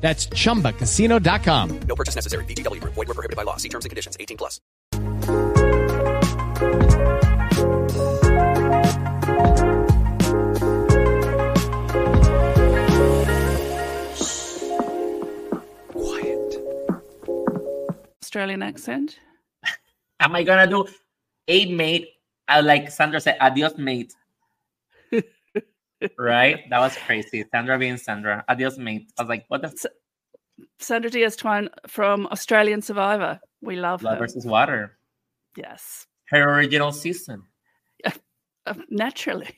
That's ChumbaCasino.com. No purchase necessary. VGW Group. Void where prohibited by law. See terms and conditions. 18 plus. Quiet. Australian accent? Am I going to do a mate? Like Sandra said, adios, mate. Right? That was crazy. Sandra being Sandra. Adios, mate. I was like, what the... Sandra Diaz-Twine from Australian Survivor. We love Love her. Versus Water. Yes. Her original season. Naturally.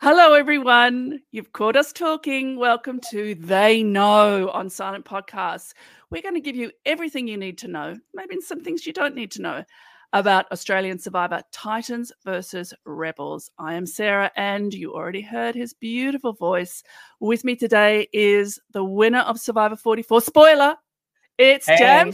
Hello, everyone. You've caught us talking. Welcome to They Know on Silent Podcasts. We're going to give you everything you need to know, maybe some things you don't need to know, about Australian Survivor Titans versus Rebels. I am Sarah, and you already heard his beautiful voice. With me today is the winner of Survivor 44. Spoiler, it's Jam.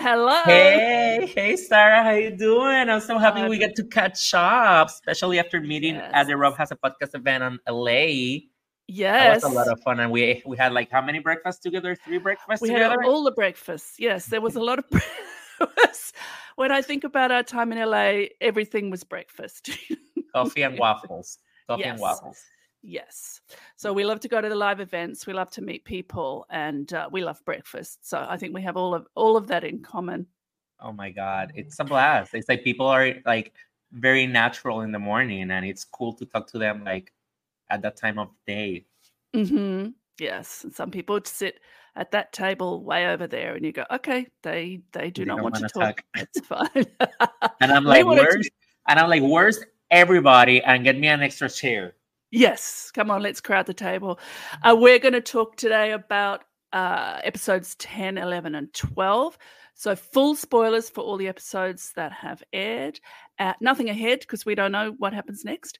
Hello. Hey, Sarah. How you doing? I'm so happy we get to catch up, especially after meeting at the Rob Has a Podcast event on LA. Yes. That was a lot of fun. And we had like how many breakfasts together? 3 breakfasts together? We had all the breakfasts. Yes, there was a lot of breakfasts. When I think about our time in LA, everything was breakfast. Coffee and waffles. Yes. So we love to go to the live events. We love to meet people, and we love breakfast. So I think we have all of that in common. Oh, my God. It's a blast. It's like people are like very natural in the morning, and it's cool to talk to them like at that time of day. Mm-hmm. Yes. And some people sit at that table way over there and you go, okay, they don't want to talk. It's fine. And I'm like, where's everybody? And get me an extra chair. Yes. Come on, let's crowd the table. We're going to talk today about episodes 10, 11, and 12. So full spoilers for all the episodes that have aired. Nothing ahead because we don't know what happens next.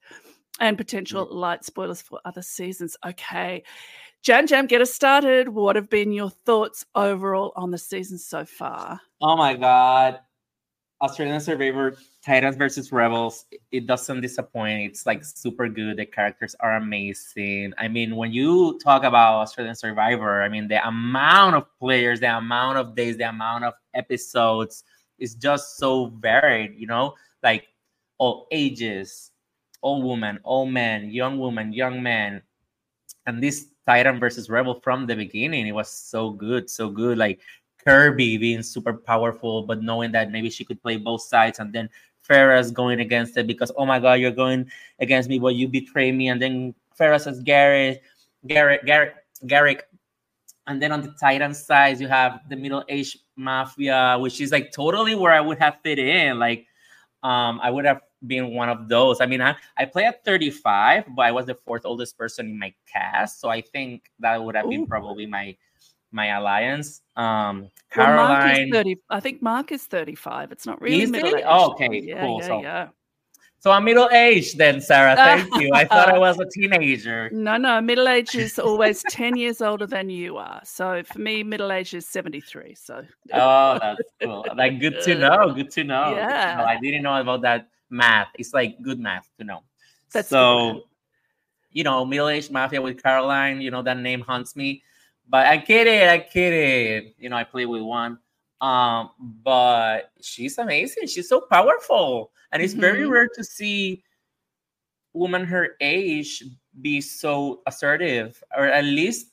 And potential light spoilers for other seasons. Okay. Jam, get us started. What have been your thoughts overall on the season so far? Oh, my God. Australian Survivor, Titans versus Rebels, it doesn't disappoint. It's like super good. The characters are amazing. I mean, when you talk about Australian Survivor, I mean, the amount of players, the amount of days, the amount of episodes is just so varied, you know, like all ages, all women, all men, young men. And this Titan versus Rebel from the beginning, it was so good, so good. Like, Kirby being super powerful, but knowing that maybe she could play both sides, and then Ferris going against it because, oh my God, you're going against me, but you betray me. And then Ferris as Garrick. And then on the Titan side, you have the middle-aged mafia, which is like totally where I would have fit in. Like, I would have been one of those. I mean, I play at 35, but I was the fourth oldest person in my cast. So I think that would have been probably my alliance. Caroline. Well, I think Mark is 35. It's not really middle-aged. Oh, okay, yeah, cool. Yeah. So I'm middle-aged then, Sarah. Thank you. I thought I was a teenager. No. Middle-aged is always 10 years older than you are. So for me, middle-aged is 73. So. Oh, that's cool. Like, good to know. Good to know. Yeah. Good to know. I didn't know about that math. It's like good math to know. That's so good. You know, middle-aged mafia with Caroline. You know, that name haunts me. But I get it. You know, I play with one. But she's amazing. She's so powerful. And it's very rare to see women her age be so assertive. Or at least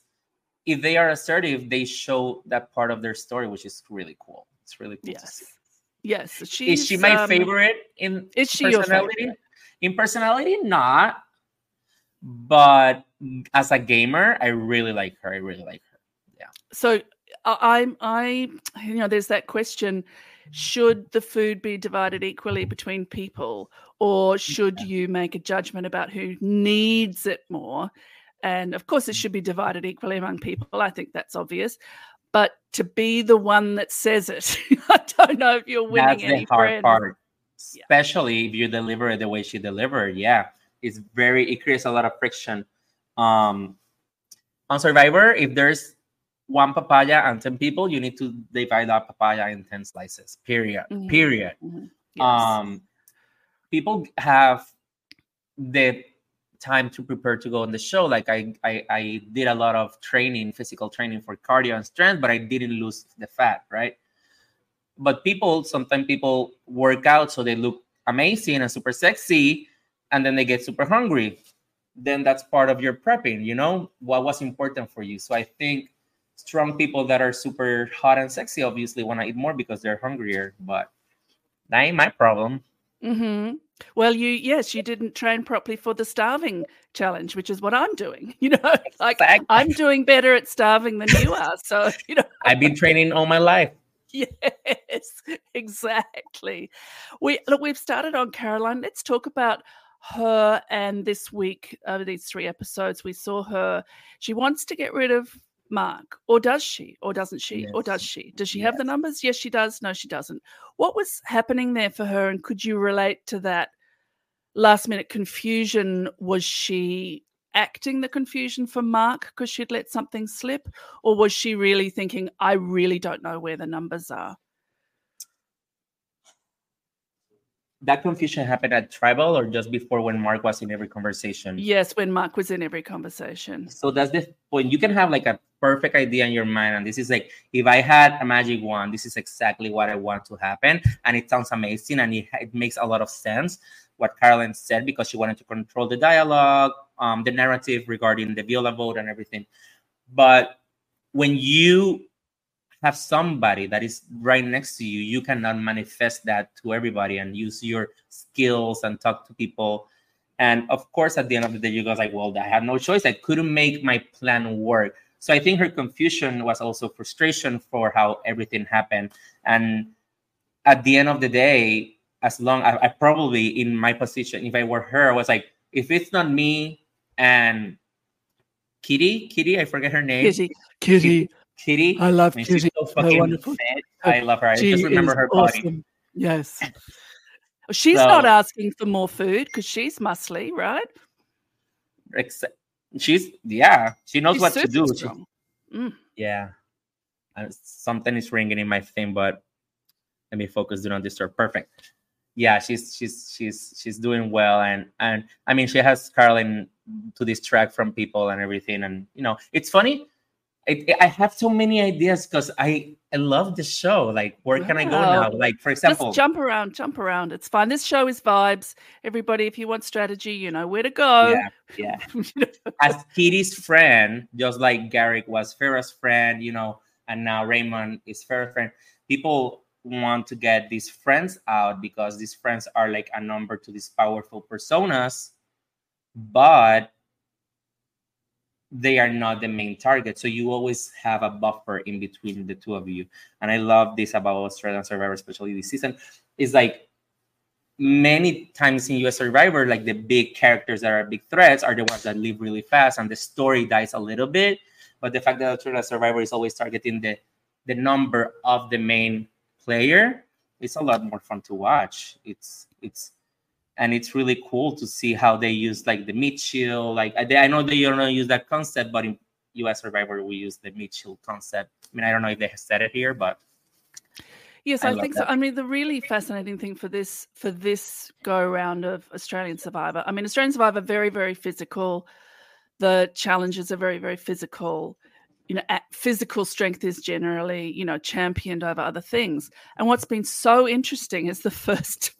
if they are assertive, they show that part of their story, which is really cool. It's really cool to see. Yes. Is she my favorite in is she personality? Your favorite? In personality, not. But as a gamer, I really like her. Yeah. So I you know, there's that question, should the food be divided equally between people, or should you make a judgment about who needs it more? And of course it should be divided equally among people. I think that's obvious. But to be the one that says it, I don't know if you're winning any hard part, especially if you deliver it the way she delivered. Yeah. It creates a lot of friction. On Survivor, if there's one papaya and 10 people, you need to divide that papaya in 10 slices. Period. Mm-hmm. Yes. People have the time to prepare to go on the show. Like I did a lot of training, physical training for cardio and strength, but I didn't lose the fat, right? But sometimes people work out so they look amazing and super sexy, and then they get super hungry. Then that's part of your prepping, you know, what was important for you. So I think strong people that are super hot and sexy obviously want to eat more because they're hungrier, but that ain't my problem. Mm-hmm. Well, you didn't train properly for the starving challenge, which is what I'm doing. You know, like exactly. I'm doing better at starving than you are. So, you know, I've been training all my life. Yes, exactly. We've started on Caroline. Let's talk about her. And this week, over these 3 episodes, we saw her. She wants to get rid of Mark, or does she? Or doesn't she? Yes. Or does she? Does she have the numbers? Yes, she does. No, she doesn't. What was happening there for her? And could you relate to that last minute confusion? Was she acting the confusion for Mark because she'd let something slip? Or was she really thinking, I really don't know where the numbers are? That confusion happened at Tribal, or just before, when Mark was in every conversation? Yes, when Mark was in every conversation. So that's the point. You can have like a perfect idea in your mind. And this is like, if I had a magic wand, this is exactly what I want to happen. And it sounds amazing. And it makes a lot of sense what Caroline said, because she wanted to control the dialogue, the narrative regarding the Viola vote and everything. But when you have somebody that is right next to you, you cannot manifest that to everybody and use your skills and talk to people. And of course, at the end of the day, you go like, well, I had no choice. I couldn't make my plan work. So I think her confusion was also frustration for how everything happened. And at the end of the day, as long as I probably, in my position, if I were her, I was like, if it's not me and Kitty, I forget her name. Kitty. I love Kitty. She's so fucking fed. I love her. I just remember her body. Awesome. Yes. She's not asking for more food because she's muscly, right? She knows what to do. Yeah. Something is ringing in my thing, but Let me focus. Do not disturb. Perfect. Yeah, she's doing well, and I mean, she has Caroline to distract from people and everything. And you know, it's funny. I have so many ideas because I love the show. Like, where can I go now? Like, for example, just jump around. It's fun. This show is vibes. Everybody, if you want strategy, you know where to go. Yeah. As Kitty's friend, just like Garrick was Ferris' friend, you know, and now Raymond is Ferris' friend. People want to get these friends out because these friends are like a number to these powerful personas, but they are not the main target. So you always have a buffer in between the two of you. And I love this about Australian Survivor, especially this season. It's like many times in US Survivor, like the big characters that are big threats are the ones that live really fast and the story dies a little bit. But the fact that Australian Survivor is always targeting the number of the main player, it's a lot more fun to watch. It's really cool to see how they use like the meat shield. Like I know they don't use that concept, but in US Survivor we use the meat shield concept. I mean, I don't know if they said it here, but yes, I think so. I mean, the really fascinating thing for this go round of Australian Survivor. I mean, Australian Survivor very, very physical. The challenges are very, very physical. You know, physical strength is generally, you know, championed over other things. And what's been so interesting is the first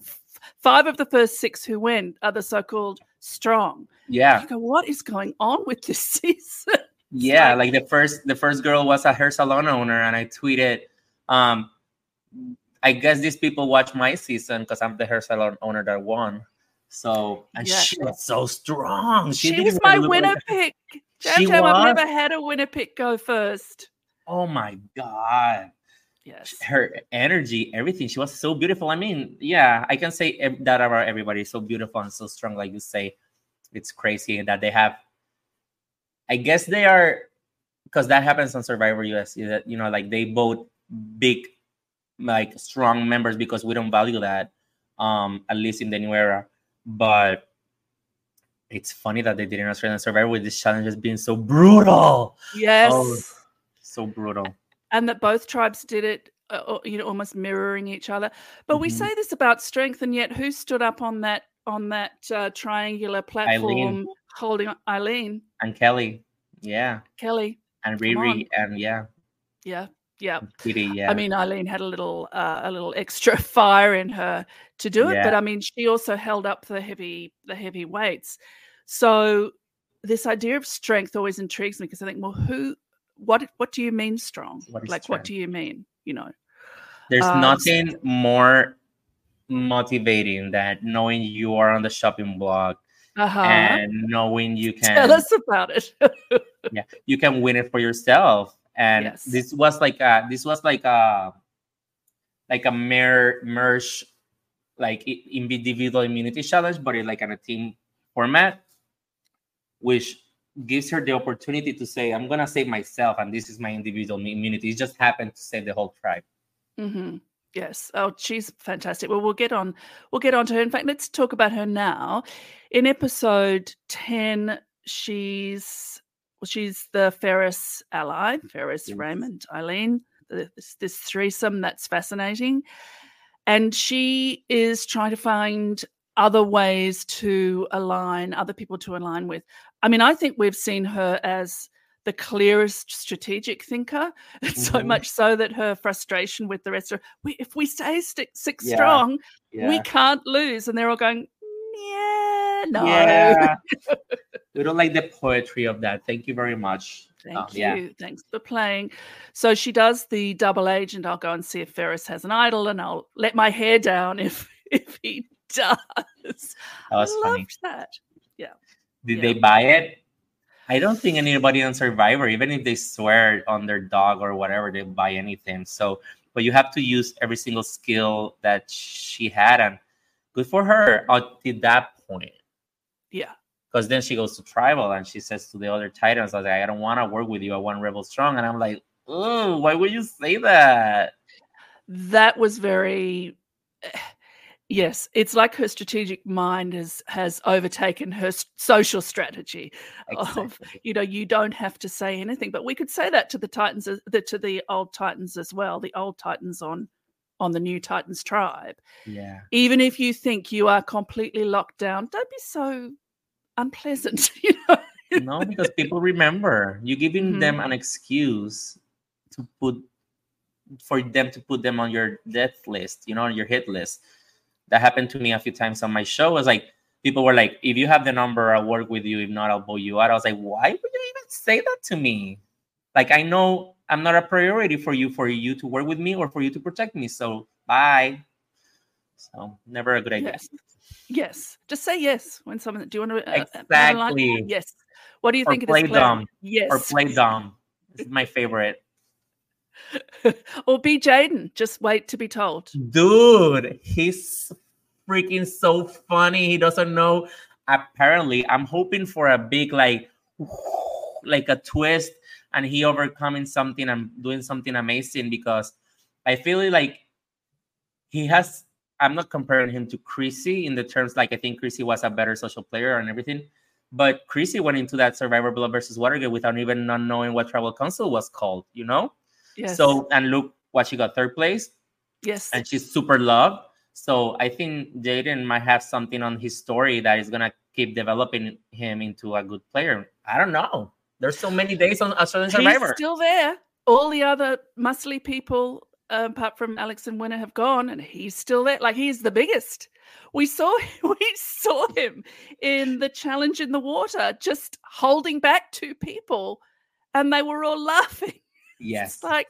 5 of the first 6 who win are the so-called strong. Yeah. You go, what is going on with this season? Yeah, like the first girl was a hair salon owner, and I tweeted, I guess these people watch my season because I'm the hair salon owner that won. So, and she was so strong. She was my winner pick. Jam, I've never had a winner pick go first. Oh my God. Yes. Her energy, everything. She was so beautiful. I mean, yeah, I can say that about everybody. So beautiful and so strong, like you say. It's crazy that they have, I guess they are, because that happens on Survivor US, you know, like they vote big, like strong members because we don't value that, at least in the new era. But it's funny that they did in Australian Survivor with these challenges being so brutal. Yes. Oh, so brutal. And that both tribes did it, you know, almost mirroring each other. But we say this about strength, and yet who stood up on that triangular platform holding on? Eileen. And Kelly. Yeah. Kelly. And Riri. And yeah. Kitty, yeah. I mean, Eileen had a little extra fire in her to do it, but I mean, she also held up the heavy weights. So this idea of strength always intrigues me because I think, well, what do you mean strong? What do you mean? You know, there's nothing more motivating than knowing you are on the shopping block and knowing you can tell us about it. Yeah, you can win it for yourself. And this was like a merge, like individual immunity challenge, but it's like on a team format, which gives her the opportunity to say, "I'm gonna save myself, and this is my individual immunity." It just happened to save the whole tribe. Mm-hmm. Yes. Oh, she's fantastic. Well, we'll get on to her. In fact, let's talk about her now. In episode 10, she's the Ferris ally, Raymond, Eileen, this threesome that's fascinating. And she is trying to find other ways to align, other people to align with. I mean, I think we've seen her as the clearest strategic thinker, so much so that her frustration with the rest of if we stay six strong, we can't lose. And they're all going, we don't like the poetry of that. Thank you very much. Thank you. Yeah. Thanks for playing. So she does the double agent. I'll go and see if Ferris has an idol, and I'll let my hair down if he does. That was funny. Yeah. Did they buy it? I don't think anybody on Survivor, even if they swear on their dog or whatever, they buy anything. So, but you have to use every single skill that she had, and good for her until that point. Yeah. Because then she goes to tribal and she says to the other Titans, I was like, I don't want to work with you. I want Rebel Strong. And I'm like, oh, why would you say that? That was very... Yes, it's like her strategic mind has overtaken her social strategy. Exactly. Of, you know, you don't have to say anything. But we could say that to the Titans, to the old Titans as well, the old Titans on on the New Titans tribe. Yeah. Even if you think you are completely locked down, don't be so unpleasant, you know. No, because people remember. You're giving them an excuse to put for them to put them on your death list, you know, on your hit list. That happened to me a few times on my show. It was like, people were like, if you have the number, I'll work with you. If not, I'll vote you out. I was like, why would you even say that to me? Like, I know I'm not a priority for you to work with me or for you to protect me. So, bye. So, never a good idea. Yes. Just say yes when someone, do you want to? Exactly. Like, yes. What do you think of this? Play dumb. Yes. Or play dumb. This is my favorite. Or be Jaden. Just wait to be told. Dude, he's freaking so funny. He doesn't know. Apparently, I'm hoping for a big, like a twist, and he overcoming something and doing something amazing, because I feel like he has. I'm not comparing him to Chrissy in the terms like I think Chrissy was a better social player and everything, but Chrissy went into that Survivor Blood versus Watergate without even not knowing what tribal council was called, you know? Yes. So, and look what she got, third place. Yes. And she's super loved. So I think Jaden might have something on his story that is going to keep developing him into a good player. I don't know. There's so many days on Australian Survivor. He's still there. All the other muscly people, apart from Alex and Winner, have gone, and he's still there. Like, he's the biggest. We saw him in the challenge in the water, just holding back two people, and they were all laughing. Yes. It's like,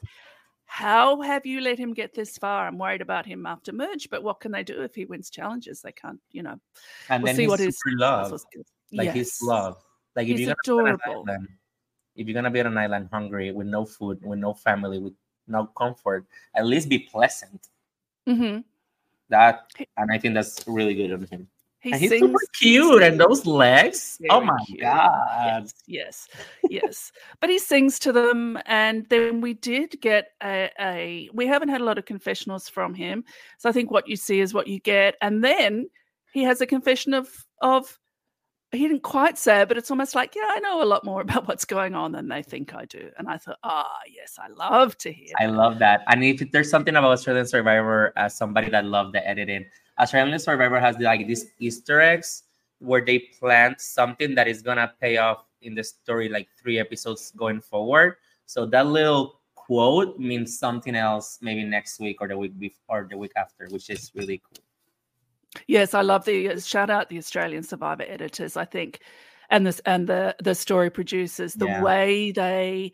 how have you let him get this far? I'm worried about him after merge, but what can they do if he wins challenges? They can't, you know. And we'll then see he's what super his love. Like, yes. His love. Like, if he's adorable. If you're going to be on an island hungry, with no food, with no family, with no comfort, at least be pleasant. Mm-hmm. That, and I think that's really good on him. He's super cute, and those legs, oh my God. Yes. But he sings to them, and then we did get we haven't had a lot of confessionals from him, so I think what you see is what you get. And then he has a confession of he didn't quite say it, but it's almost like, yeah, I know a lot more about what's going on than they think I do. And I thought, yes, I love to hear that. I love that. And if there's something about Australian Survivor, as somebody that loved the editing, Australian Survivor has like these Easter eggs where they plant something that is going to pay off in the story, like 3 episodes going forward. So that little quote means something else maybe next week or the week before or the week after, which is really cool. Yes, I love shout out the Australian Survivor editors, I think, and the story producers, way they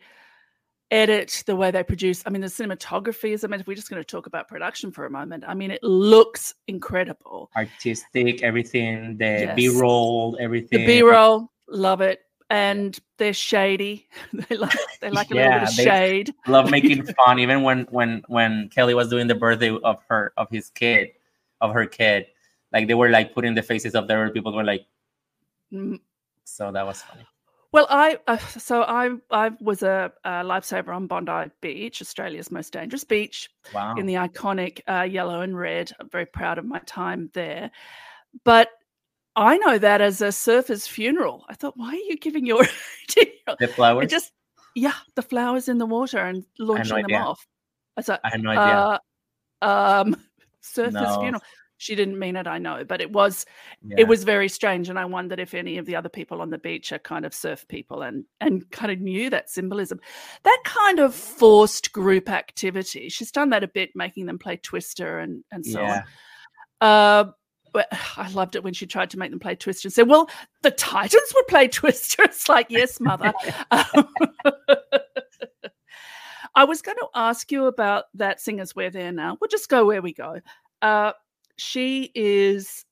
edit, the way they produce. I mean, the cinematography is, if we're just going to talk about production for a moment, I mean, it looks incredible. Artistic, everything, B-roll, everything. The B-roll, love it. And they're shady. They like a little bit of shade. Love making fun, even when Kelly was doing the birthday of her kid. Like, they were like putting the faces of their people were like, so that was funny. Well, I was a lifesaver on Bondi Beach, Australia's most dangerous beach. Wow. In the iconic yellow and red. I'm very proud of my time there. But I know that as a surfer's funeral. I thought, why are you giving your the flowers? The flowers in the water and launching them off. I had no idea. Surfer's funeral. She didn't mean it, I know, but it was very strange, and I wondered if any of the other people on the beach are kind of surf people and kind of knew that symbolism. That kind of forced group activity. She's done that a bit, making them play Twister and so on. But I loved it when she tried to make them play Twister and said, well, the Titans would play Twister. It's like, yes, mother. I was going to ask you about that Singers We're There Now. We'll just go where we go. She is,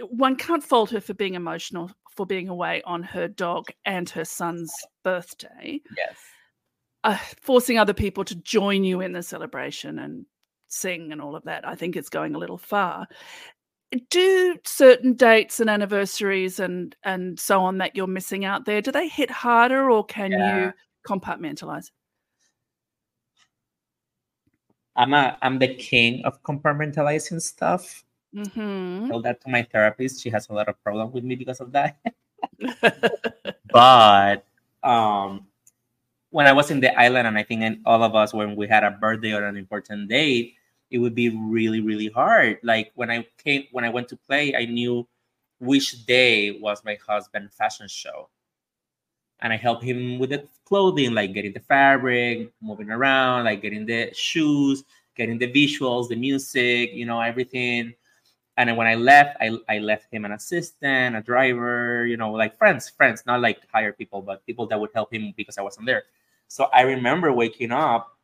one can't fault her for being emotional, for being away on her dog and her son's birthday. Yes. Forcing other people to join you in the celebration and sing and all of that, I think it's going a little far. Do certain dates and anniversaries and so on that you're missing out there, do they hit harder, or can you compartmentalize? I'm the king of compartmentalizing stuff. Mm-hmm. I told that to my therapist. She has a lot of problem with me because of that. But when I was in the island, and I think all of us, when we had a birthday or an important date, it would be really, really hard. Like when I went to play, I knew which day was my husband's fashion show. And I helped him with the clothing, like getting the fabric, moving around, like getting the shoes, getting the visuals, the music, you know, everything. And then when I left him an assistant, a driver, you know, like friends, not like hire people, but people that would help him because I wasn't there. So I remember waking up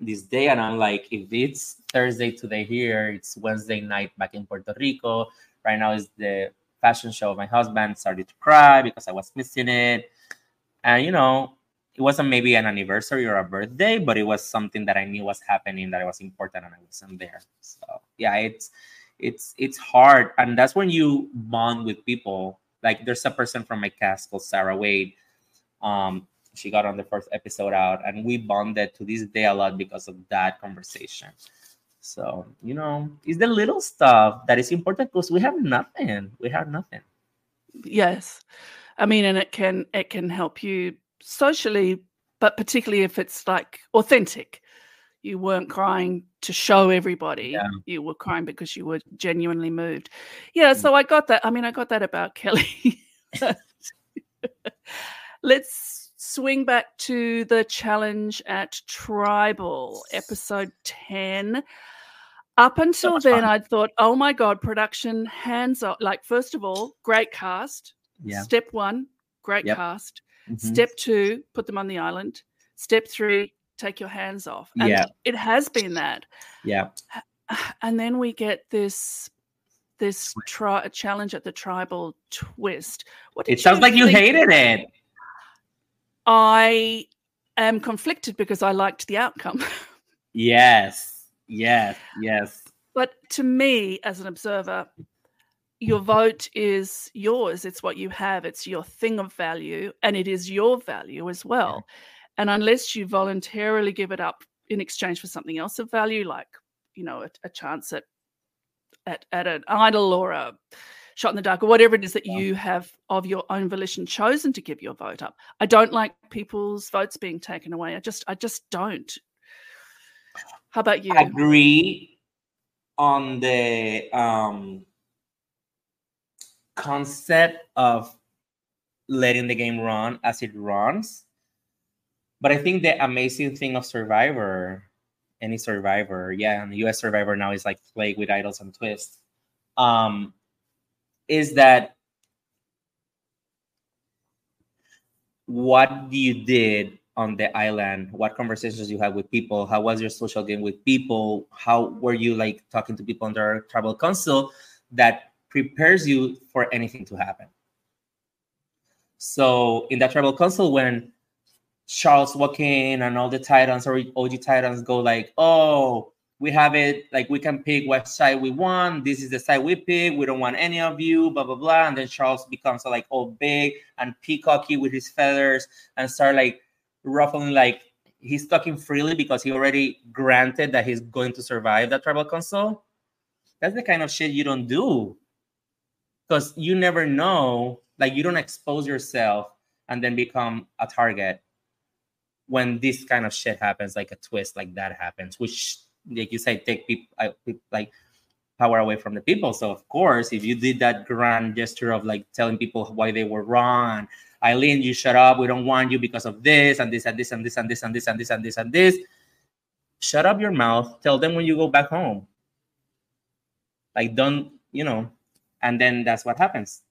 this day and I'm like, if it's Thursday today here, it's Wednesday night back in Puerto Rico. Right now is the fashion show of my husband. Started to cry because I was missing it. And, you know, it wasn't maybe an anniversary or a birthday, but it was something that I knew was happening, that it was important, and I wasn't there. So, yeah, it's hard. And that's when you bond with people. Like, there's a person from my cast called Sarah Wade. She got on the first episode out, and we bonded to this day a lot because of that conversation. So, you know, it's the little stuff that is important because we have nothing. Yes. I mean, and it can help you socially, but particularly if it's like authentic. You weren't crying to show everybody. Yeah. You were crying because you were genuinely moved. Yeah, so I got that. I mean, I got that about Kelly. Let's swing back to the challenge at Tribal, episode 10. Up until then, I thought, oh, my God, production, hands up. Like, first of all, great cast. Yeah. Step one, great cast. Mm-hmm. Step two, put them on the island. Step three, take your hands off. And it has been that. Yeah. And then we get this challenge at the Tribal twist. It sounds like you hated it. I am conflicted because I liked the outcome. Yes. But to me, as an observer, your vote is yours. It's what you have. It's your thing of value, and it is your value as well. Yeah. And unless you voluntarily give it up in exchange for something else of value, like, you know, a chance at an idol or a shot in the dark or whatever it is that you have of your own volition chosen to give your vote up. I don't like people's votes being taken away. I just don't. How about you? I agree on the concept of letting the game run as it runs. But I think the amazing thing of Survivor, any Survivor, and the U.S. Survivor now is like plagued with idols and twists, is that what you did on the island, what conversations you had with people, how was your social game with people, how were you like talking to people under our tribal council, that prepares you for anything to happen. So in that tribal council, when Charles walk in and all the Titans or OG Titans go like, oh, we have it. Like, we can pick what side we want. This is the side we pick. We don't want any of you, blah, blah, blah. And then Charles becomes like all big and peacocky with his feathers and start like ruffling, like he's talking freely because he already granted that he's going to survive that tribal council. That's the kind of shit you don't do, because you never know. Like, you don't expose yourself and then become a target when this kind of shit happens, like a twist like that happens, which, like you say, take people like power away from the people. So of course, if you did that grand gesture of like telling people why they were wrong, Eileen, you shut up, we don't want you because of this and this and this and this and this and this and this and this and this. Shut up your mouth. Tell them when you go back home. Like, don't, you know, and then that's what happens.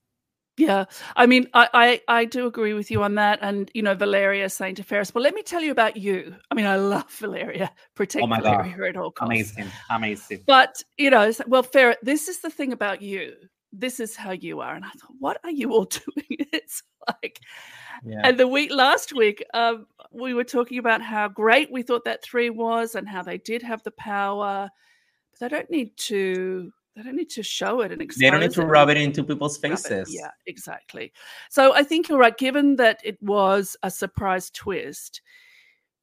Yeah, I mean, I do agree with you on that. And, you know, Valeria saying to Ferris, well, let me tell you about you. I mean, I love Valeria. Protect Valeria at all costs. Amazing. But, you know, well, Ferris, this is the thing about you. This is how you are. And I thought, what are you all doing? It's like, and last week, we were talking about how great we thought that three was and how they did have the power. But they don't need to show it and explain it. They don't need to rub it into people's faces. Yeah, exactly. So I think you're right. Given that it was a surprise twist,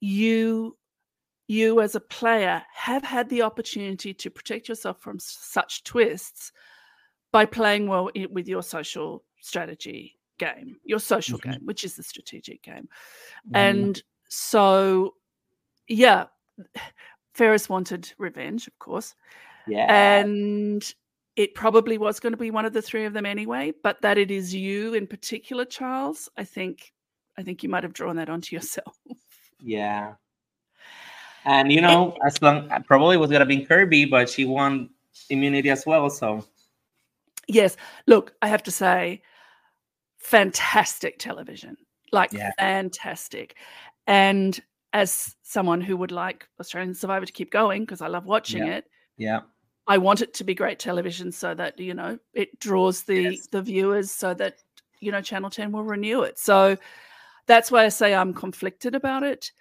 you as a player have had the opportunity to protect yourself from such twists by playing well with your social strategy game, your social game, which is the strategic game. And so, yeah, Ferris wanted revenge, of course. Yeah. And it probably was going to be one of the three of them anyway, but that it is you in particular, Charles, I think you might have drawn that onto yourself. Yeah. And, you know, as long probably was going to be Kirby, but she won immunity as well, so. Yes. Look, I have to say, fantastic television. Like, yeah. Fantastic. And as someone who would like Australian Survivor to keep going, because I love watching it, yeah, I want it to be great television so that, you know, it draws the viewers so that, you know, Channel 10 will renew it. So that's why I say I'm conflicted about it.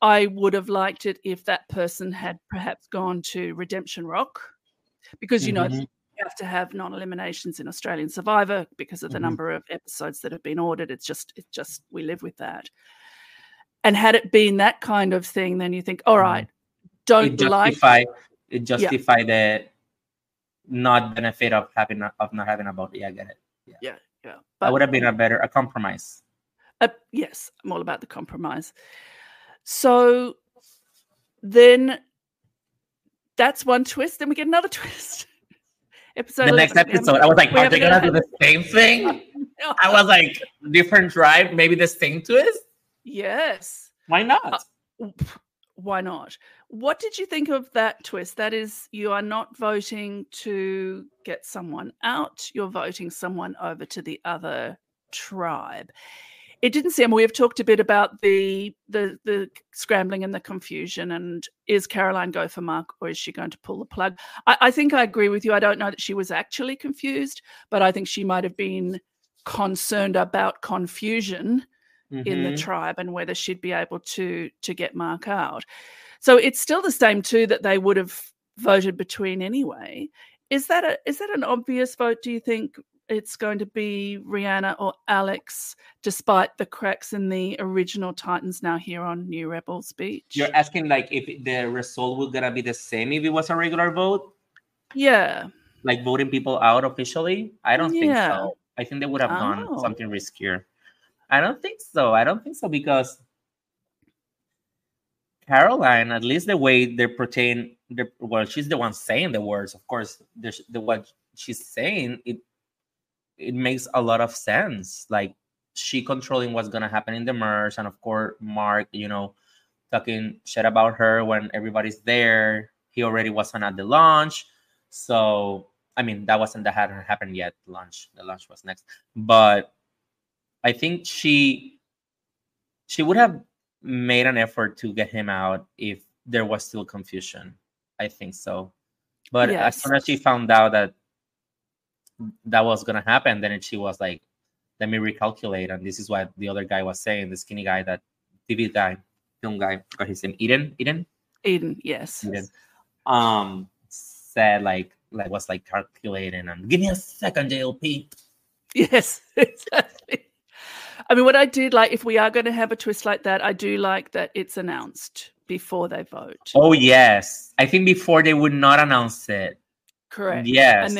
I would have liked it if that person had perhaps gone to Redemption Rock, because, you know, you have to have non-eliminations in Australian Survivor because of the number of episodes that have been ordered. It's just we live with that. And had it been that kind of thing, then you think, all right, it justified the not benefit of not having a vote. Yeah, I get it. Yeah. But that would have been a better compromise. Yes, I'm all about the compromise. So then that's one twist. Then we get another twist. The next episode. I was like, are they going to do the same thing? No. I was like, different drive, maybe the same twist? Yes. Why not? Why not? What did you think of that twist? That is, you are not voting to get someone out. You're voting someone over to the other tribe. It didn't seem, we have talked a bit about the scrambling and the confusion, and is Caroline go for Mark or is she going to pull the plug? I think I agree with you. I don't know that she was actually confused, but I think she might have been concerned about confusion in the tribe and whether she'd be able to get Mark out. So it's still the same two that they would have voted between anyway. Is that an obvious vote, do you think? It's going to be Rihanna or Alex, despite the cracks in the original Titans now here on New Rebels Beach. You're asking like if the result was going to be the same if it was a regular vote? Yeah. Like voting people out officially? I don't think so. I think they would have done something riskier. I don't think so because Caroline, at least the way they're portraying, well, she's the one saying the words. Of course, what she's saying, it makes a lot of sense. Like she controlling what's gonna happen in the merge, and of course Mark, you know, talking shit about her when everybody's there. He already wasn't at the launch, so I mean that hadn't happened yet. The launch was next, but I think she would have made an effort to get him out if there was still confusion. I think so, but yes. As soon as she found out that was going to happen, then she was like, let me recalculate. And this is what the other guy was saying, the skinny guy, that TV guy, film guy, got his name, Eden, yes. Eden, said was calculating and give me a second, JLP. Yes, exactly. I mean, what I did like, if we are going to have a twist like that, I do like that it's announced before they vote. Oh, yes. I think before they would not announce it. Correct. Yes.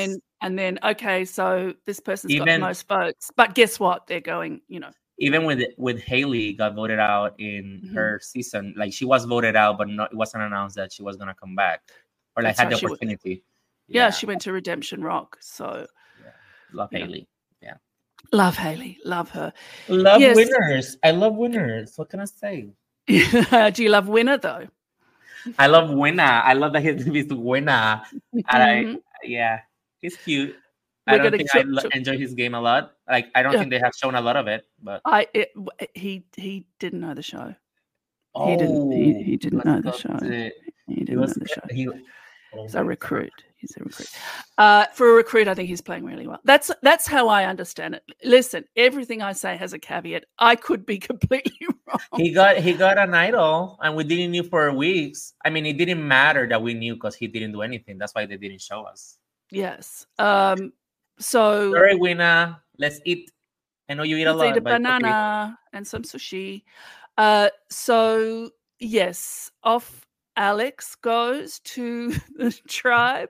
And then, okay, so this person's got the most votes. But guess what? They're going, you know. Even with Haley got voted out in her season, like she was voted out, but it wasn't announced that she was going to come back or like had the opportunity. Yeah, she went to Redemption Rock. So love Haley. Yeah. Love Haley. Love her. Love winners. I love winners. What can I say? Do you love Winner, though? I love Winner. I love that he's Winner. He's cute. I enjoy his game a lot. Like I don't think they have shown a lot of it, but he didn't know the show. Oh, he didn't know the show. He's a recruit. He's a recruit. For a recruit, I think he's playing really well. That's how I understand it. Listen, everything I say has a caveat. I could be completely wrong. He got an idol, and we didn't know for weeks. I mean, it didn't matter that we knew because he didn't do anything. That's why they didn't show us. Yes. So sorry, Winner. Let's eat. I know you eat a lot. Let's eat a banana and some sushi. So yes, off Alex goes to the tribe,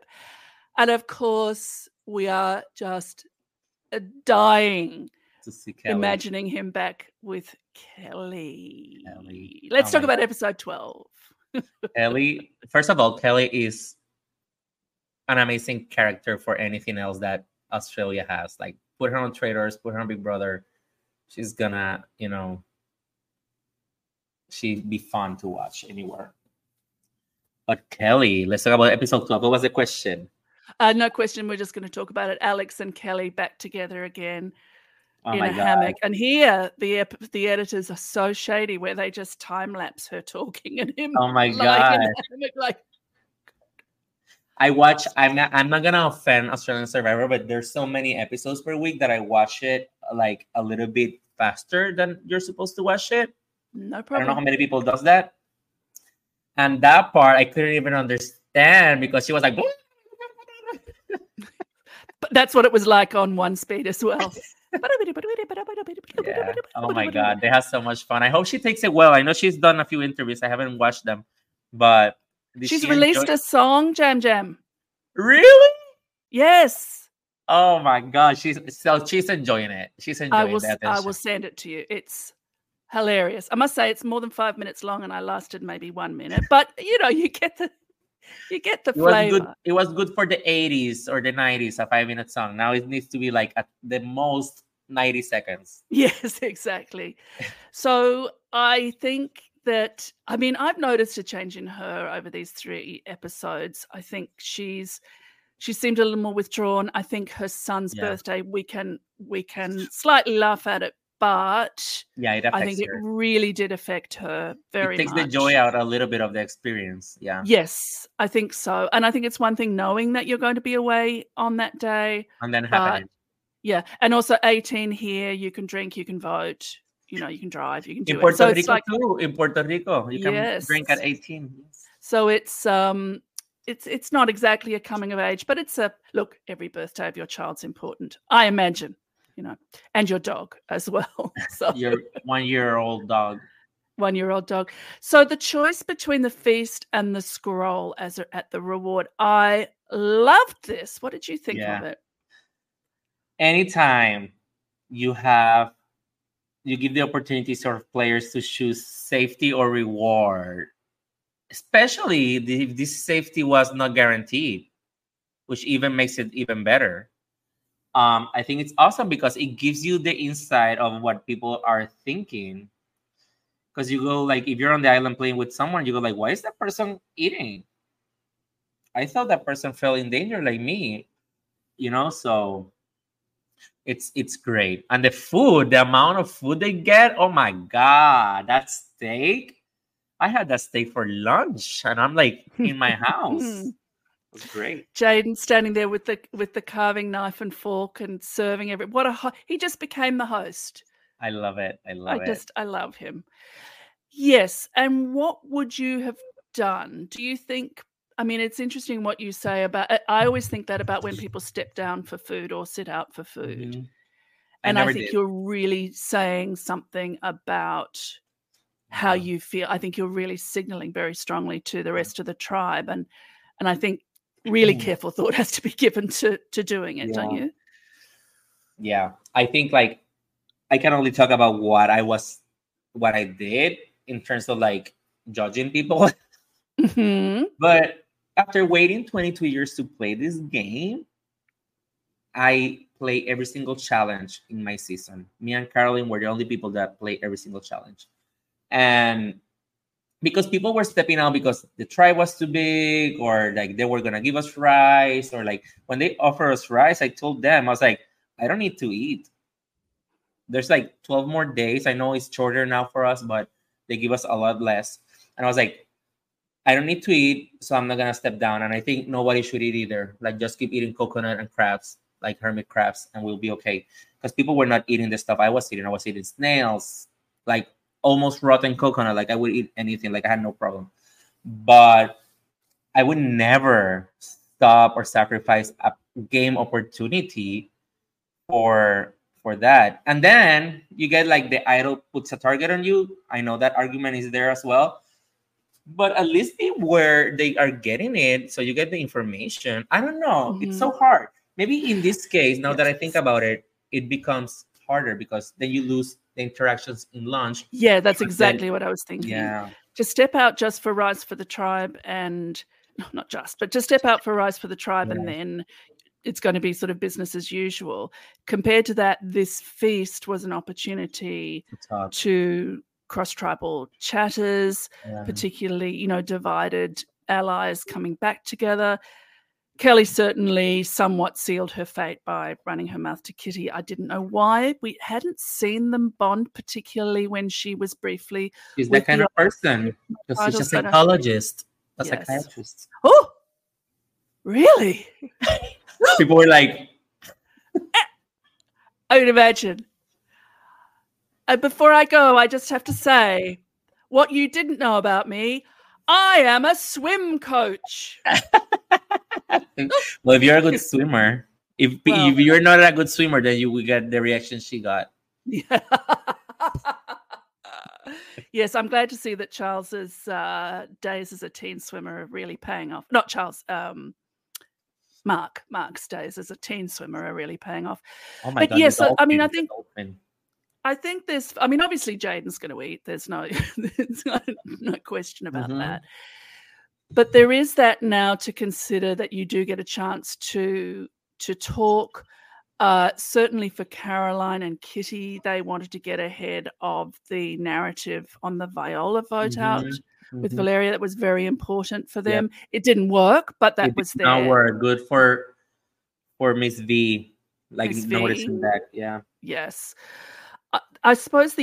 and of course we are just dying to see Kelly. Imagining him back with Kelly. Let's talk about episode 12. Kelly, first of all, Kelly is an amazing character for anything else that Australia has. Like, put her on Traders, put her on Big Brother. She's gonna, you know, she'd be fun to watch anywhere. But Kelly, let's talk about episode 12. What was the question? No question. We're just going to talk about it. Alex and Kelly back together again in a hammock. And here, the editors are so shady where they just time-lapse her talking and him. Oh, my God. I'm not going to offend Australian Survivor, but there's so many episodes per week that I watch it like a little bit faster than you're supposed to watch it. No problem. I don't know how many people does that. And that part I couldn't even understand because she was like, but that's what it was like on one speed as well. Yeah. Oh my God, they have so much fun. I hope she takes it well. I know she's done a few interviews. I haven't watched them, but she's released a song, Jam Jam. Really? Yes. Oh my God, she's enjoying it. She's enjoying that. I will send it to you. It's hilarious. I must say it's more than 5 minutes long and I lasted maybe 1 minute. But, you know, you get the flavor. It was good for the 80s or the 90s, a 5 minute song. Now it needs to be like at the most 90 seconds. Yes, exactly. So I think that, I mean, I've noticed a change in her over these three episodes. I think she seemed a little more withdrawn. I think her son's birthday, we can slightly laugh at it. But yeah, I think it really did affect her very much. It takes the joy out a little bit of the experience, yeah. Yes, I think so. And I think it's one thing knowing that you're going to be away on that day. And then happening. Yeah, and also 18 here, you can drink, you can vote, you know, you can drive, you can do it. So it's like, too, in Puerto Rico, you can drink at 18. So it's not exactly a coming of age, but it's a, look, every birthday of your child's important, I imagine. You know, and your dog as well. So your 1-year-old dog. 1-year-old dog. So the choice between the feast and the scroll at the reward. I loved this. What did you think of it? Anytime you give the opportunity sort of players to choose safety or reward, especially if this safety was not guaranteed, which even makes it even better. I think it's awesome because it gives you the insight of what people are thinking. Because you go like, if you're on the island playing with someone, you go like, why is that person eating? I thought that person fell in danger like me, you know? So it's great. And the food, the amount of food they get, oh my God, that steak. I had that steak for lunch and I'm like in my house. It was great. Jaden standing there with the carving knife and fork and serving everything. He just became the host. I love it. I love him. Yes. And what would you have done? Do you think? I mean, it's interesting what you say about. I always think that about when people step down for food or sit out for food, mm-hmm. I think you're really saying something about how you feel. I think you're really signaling very strongly to the rest of the tribe, and I think. Really careful thought has to be given to doing it, don't you? Yeah. I think like I can only talk about what I did in terms of like judging people. Mm-hmm. But after waiting 22 years to play this game, I play every single challenge in my season. Me and Caroline were the only people that play every single challenge. And because people were stepping out because the tribe was too big or like they were going to give us rice or like when they offer us rice, I told them, I was like, I don't need to eat. There's like 12 more days. I know it's shorter now for us, but they give us a lot less. And I was like, I don't need to eat, so I'm not going to step down. And I think nobody should eat either. Like just keep eating coconut and crabs, like hermit crabs, and we'll be okay. Because people were not eating the stuff I was eating. I was eating snails, like almost rotten coconut. Like I would eat anything. Like I had no problem. But I would never stop or sacrifice a game opportunity for that. And then you get like the idol puts a target on you. I know that argument is there as well. But at least where they are getting it, so you get the information. I don't know. Mm-hmm. It's so hard. Maybe in this case, now that I think about it, it becomes harder because then you lose the interactions in lunch. Yeah, that's exactly what I was thinking. Yeah. to step out just for Rise for the Tribe and not just, but to step out for Rise for the Tribe and then it's going to be sort of business as usual. Compared to that, this feast was an opportunity to cross-tribal chatters, particularly, you know, divided allies coming back together. Kelly certainly somewhat sealed her fate by running her mouth to Kitty. I didn't know why. We hadn't seen them bond, particularly when she was briefly. She's that kind of person. She's a psychologist, a psychiatrist. Oh, really? People were like, I would imagine. Before I go, I just have to say what you didn't know about me. I am a swim coach. Well, if you're a good swimmer, if you're not a good swimmer, then you will get the reaction she got. Yeah. Yes, I'm glad to see that Charles's days as a teen swimmer are really paying off. Not Charles, Mark's days as a teen swimmer are really paying off. Oh my God! Yes, I mean, I think there's. I mean, obviously, Jaden's going to eat. There's no question about that. But there is that now to consider that you do get a chance to talk. Certainly for Caroline and Kitty, they wanted to get ahead of the narrative on the Viola vote out with Valeria. That was very important for them. Yeah. It didn't work, but that was there. Not work. Good for Miss V, noticing that. Yeah. Yes. I suppose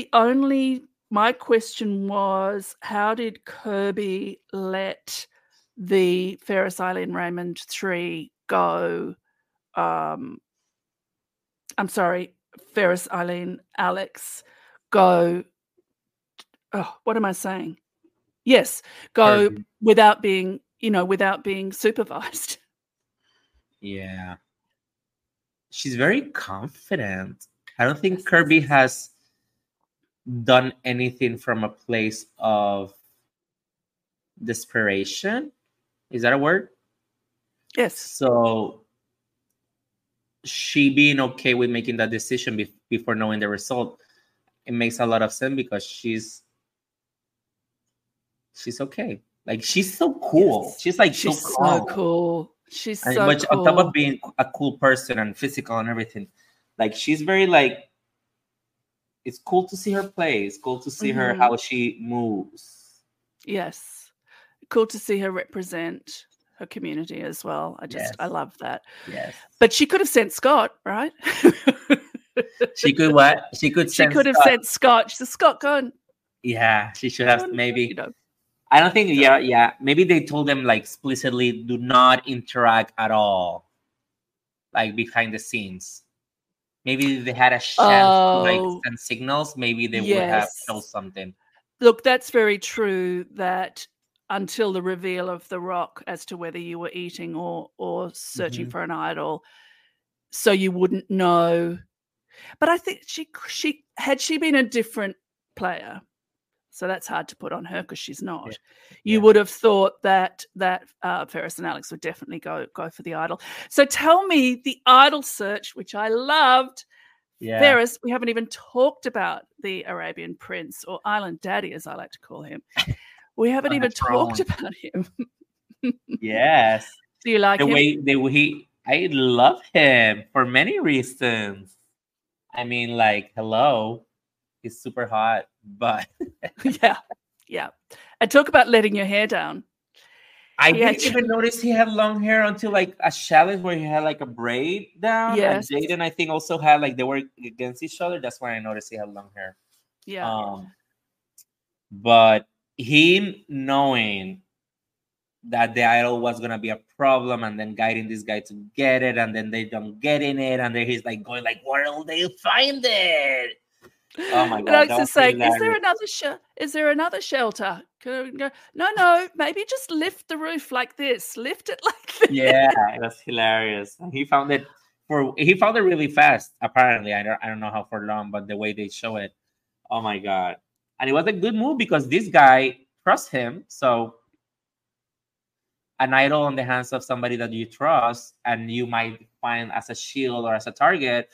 my question was, how did Kirby let the Ferris, Eileen, Raymond 3 go? I'm sorry, Ferris, Eileen, Alex go. Oh, what am I saying? Yes, go Kirby. without being supervised. Yeah. She's very confident. I don't think Kirby has done anything from a place of desperation. Is that a word? Yes. So she being okay with making that decision before knowing the result, it makes a lot of sense because she's okay. Like, she's so cool. Yes. She's so cool. She's so cool. On top of being a cool person and physical and everything, like, she's very it's cool to see her play. It's cool to see her, how she moves. Yes. Cool to see her represent her community as well. I love that. Yes. But she could have sent Scott, right? She could what? She could have sent Scott. She said, Scott, go on. Yeah, she should have maybe. You know. I don't think, yeah. Maybe they told them, explicitly, do not interact at all, behind the scenes. Maybe they had a chance to send signals. Maybe they would have told something. Look, that's very true that until the reveal of the rock as to whether you were eating or searching for an idol, so you wouldn't know. But I think she had been a different player, so that's hard to put on her because she's not. Yeah. You would have thought that Ferris and Alex would definitely go for the idol. So tell me the idol search, which I loved. Yeah. Ferris, we haven't even talked about the Arabian Prince, or Island Daddy, as I like to call him. We haven't even talked about him. Yes. Do you like him? I love him for many reasons. I mean, hello. He's super hot, but yeah. And talk about letting your hair down. I didn't even notice he had long hair until a challenge where he had a braid down. Yes. And Jaden, I think, also had they were against each other. That's when I noticed he had long hair. Yeah. But him knowing that the idol was gonna be a problem, and then guiding this guy to get it, and then they don't get in it, and then he's going where will they find it? Oh my God! Alex is saying, "Is there another shelter? Can we go? No. Maybe just lift the roof like this. Lift it like this." Yeah, that's hilarious. He found it really fast. Apparently, I don't know how for long, but the way they show it, oh my God! And it was a good move because this guy trusts him. So an idol in the hands of somebody that you trust, and you might find as a shield or as a target,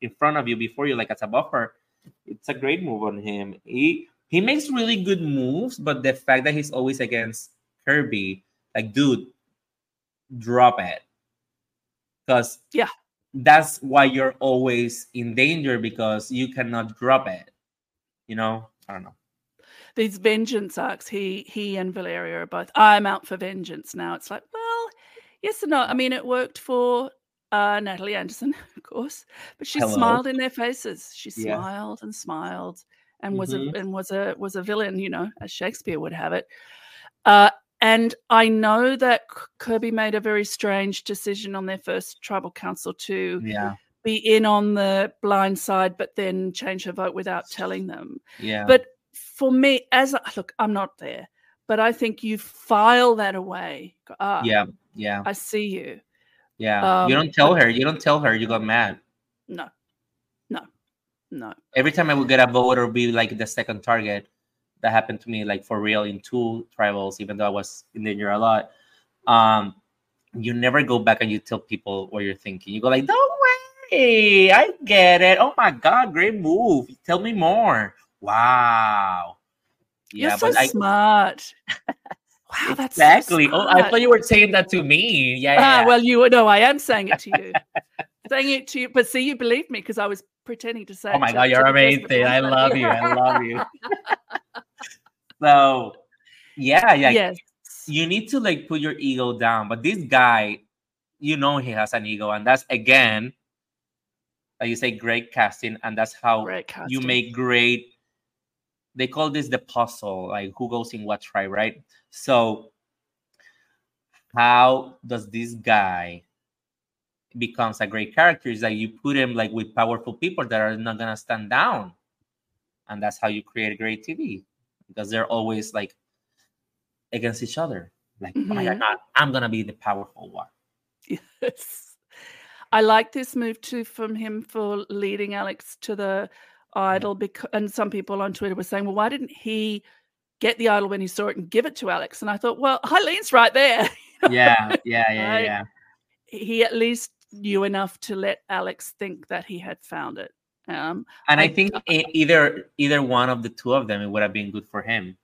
in front of you, before you, as a buffer. It's a great move on him. He he makes really good moves, but the fact that he's always against Kirby, like, dude, drop it. Because that's why you're always in danger, because you cannot drop it. You know? I don't know. These vengeance arcs, he and Valeria are both, I'm out for vengeance now. It's like, well, yes or no. I mean, it worked for Natalie Anderson, of course, but she smiled in their faces. She smiled and smiled and was a villain, you know, as Shakespeare would have it. And I know that Kirby made a very strange decision on their first tribal council to be in on the blind side, but then change her vote without telling them. Yeah. But for me, look, I'm not there, but I think you file that away. I see you. Yeah. You don't tell her. You don't tell her you got mad. No. Every time I would get a vote or be like the second target. That happened to me, like, for real, in 2 tribals, even though I was in danger a lot. You never go back and you tell people what you're thinking. You go like, don't worry, I get it. Oh, my God, great move. Tell me more. Wow. Yeah, you're so smart. Wow, that's exactly. So smart. Oh, I thought you were saying that to me. Yeah. Well, you know, I am saying it to you. But see, you believed me because I was pretending to say it. Oh, my God, you're amazing. I love you. I love you. So, yes. You need to, like, put your ego down. But this guy, you know, he has an ego. And that's, again, like you say, great casting. And that's how you make great, they call this the puzzle, like who goes in what tribe, right? So how does this guy becomes a great character? Is that you put him, like, with powerful people that are not going to stand down. And that's how you create great TV. Because they're always, like, against each other. Like, oh, my God, I'm going to be the powerful one. Yes. I like this move, too, from him for leading Alex to the idol. And some people on Twitter were saying, well, why didn't he get the idol when he saw it and give it to Alex? And I thought, well, Eileen's right there. You know? Yeah. He at least knew enough to let Alex think that he had found it. And I think either one of the two of them, it would have been good for him,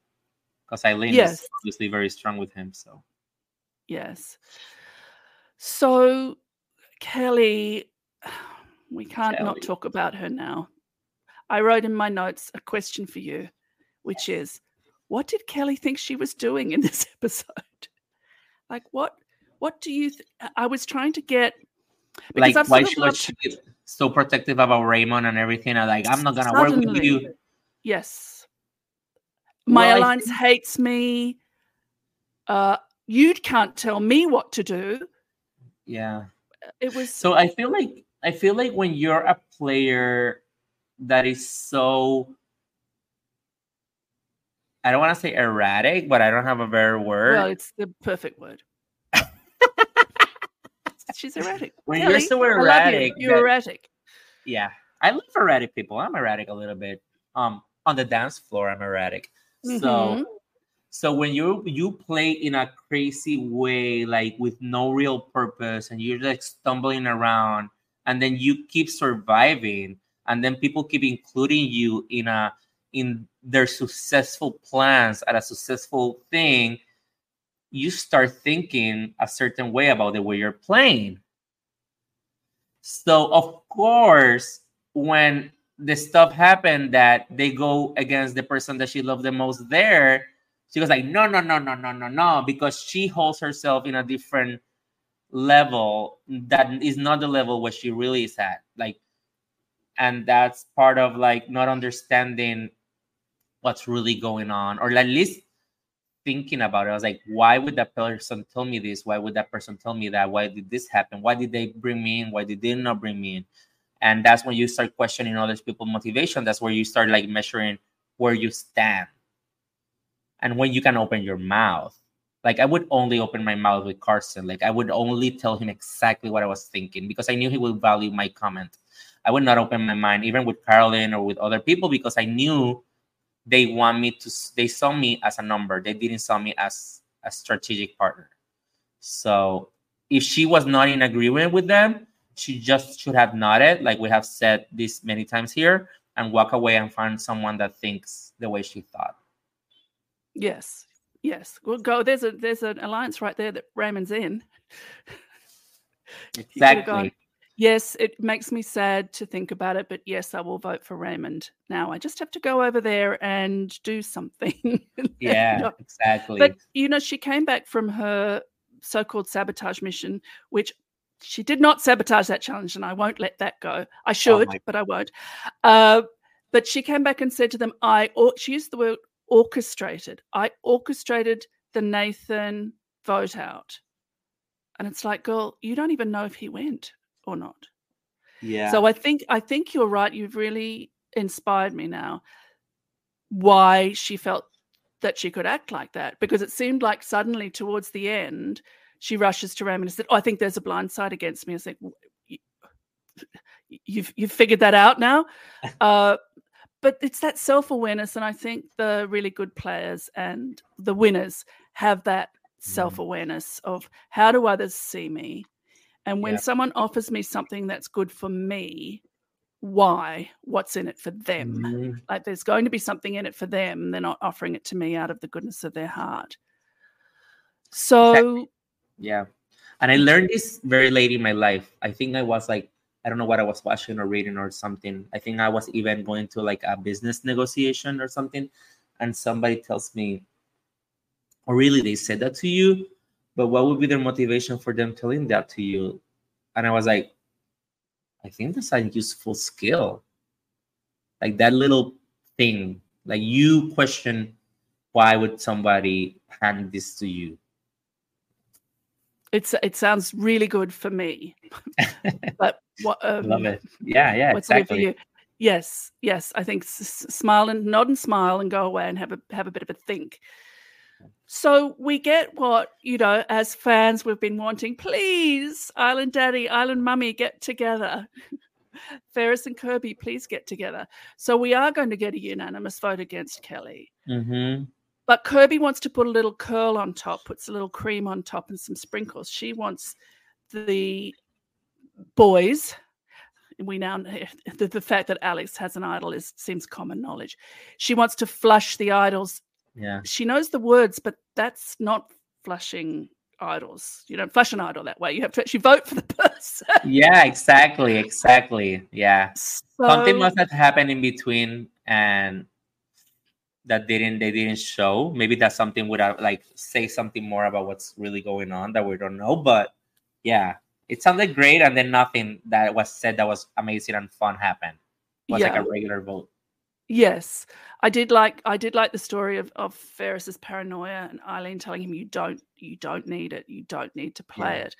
because Eileen is obviously very strong with him. So, So, Kelly, we can't not talk about her now. I wrote in my notes a question for you, which is, what did Kelly think she was doing in this episode? Like, what do you? I was trying to get, because like, why she was so protective about Raymond and everything. I'm like, I'm not going to work with you. Yes. My alliance hates me. You can't tell me what to do. Yeah. It was. So I feel like when you're a player that is so, I don't want to say erratic, but I don't have a better word. Well, it's the perfect word. She's erratic. When Kelly, you're so erratic. You're erratic. Yeah. I love erratic people. I'm erratic a little bit. On the dance floor, I'm erratic. Mm-hmm. So when you play in a crazy way, like with no real purpose, and you're like stumbling around, and then you keep surviving, and then people keep including you in their successful plans at a successful thing, you start thinking a certain way about the way you're playing. So, of course, when the stuff happened that they go against the person that she loved the most there, she was like, no, because she holds herself in a different level that is not the level where she really is at. Like, and that's part of, like, not understanding what's really going on, or at least thinking about it. I was like, why would that person tell me this? Why would that person tell me that? Why did this happen? Why did they bring me in? Why did they not bring me in? And that's when you start questioning other people's motivation. That's where you start, like, measuring where you stand and when you can open your mouth. Like, I would only open my mouth with Carson. Like, I would only tell him exactly what I was thinking, because I knew he would value my comment. I would not open my mind, even with Caroline or with other people, because I knew they want me to, they saw me as a number. They didn't saw me as a strategic partner. So if she was not in agreement with them, she just should have nodded, like we have said this many times here, and walk away and find someone that thinks the way she thought. Yes. Yes. Well, go. There's an alliance right there that Raymond's in. Exactly. Yes, it makes me sad to think about it, but yes, I will vote for Raymond. Now I just have to go over there and do something. Yeah, exactly. But, you know, she came back from her so-called sabotage mission, which she did not sabotage that challenge, and I won't let that go. I should, but I won't. But she came back and said to them, she used the word orchestrated. I orchestrated the Nathan vote out. And it's like, girl, you don't even know if he went or not. Yeah. So I think you're right. You've really inspired me now why she felt that she could act like that, because it seemed like suddenly towards the end she rushes to Raymond and said, I think there's a blind side against me. I said, you've figured that out now? But it's that self-awareness, and I think the really good players and the winners have that self-awareness of how do others see me, and when someone offers me something that's good for me, what's in it for them? Like, there's going to be something in it for them. They're not offering it to me out of the goodness of their heart. So exactly. Yeah, and I learned this very late in my life. I think I was like, I don't know what I was watching or reading or something. I think I was even going to like a business negotiation or something, and somebody tells me, oh, really, they said that to you? But what would be their motivation for them telling that to you? And I was like, I think that's a useful skill. Like that little thing, like you question, why would somebody hand this to you? It sounds really good for me. But what? Love it. Yeah, exactly. For you? Yes. I think smile and nod and smile and go away and have a bit of a think. So we get what, you know, as fans we've been wanting. Please, Island Daddy, Island Mummy, get together. Ferris and Kirby, please get together. So we are going to get a unanimous vote against Kelly. Mm-hmm. But Kirby wants to put a little curl on top, puts a little cream on top and some sprinkles. She wants the boys. We now the fact that Alex has an idol seems common knowledge. She wants to flush the idols. Yeah. She knows the words, but that's not flushing idols. You don't flush an idol that way. You have to actually vote for the person. Yeah, exactly. Yeah. So, something must have happened in between and that they didn't show. Maybe that something would have, like, say something more about what's really going on that we don't know. But yeah, it sounded great, and then nothing that was said that was amazing and fun happened. It was like a regular vote. Yes, I did like the story of Ferris's paranoia and Eileen telling him you don't need it, you don't need to play it,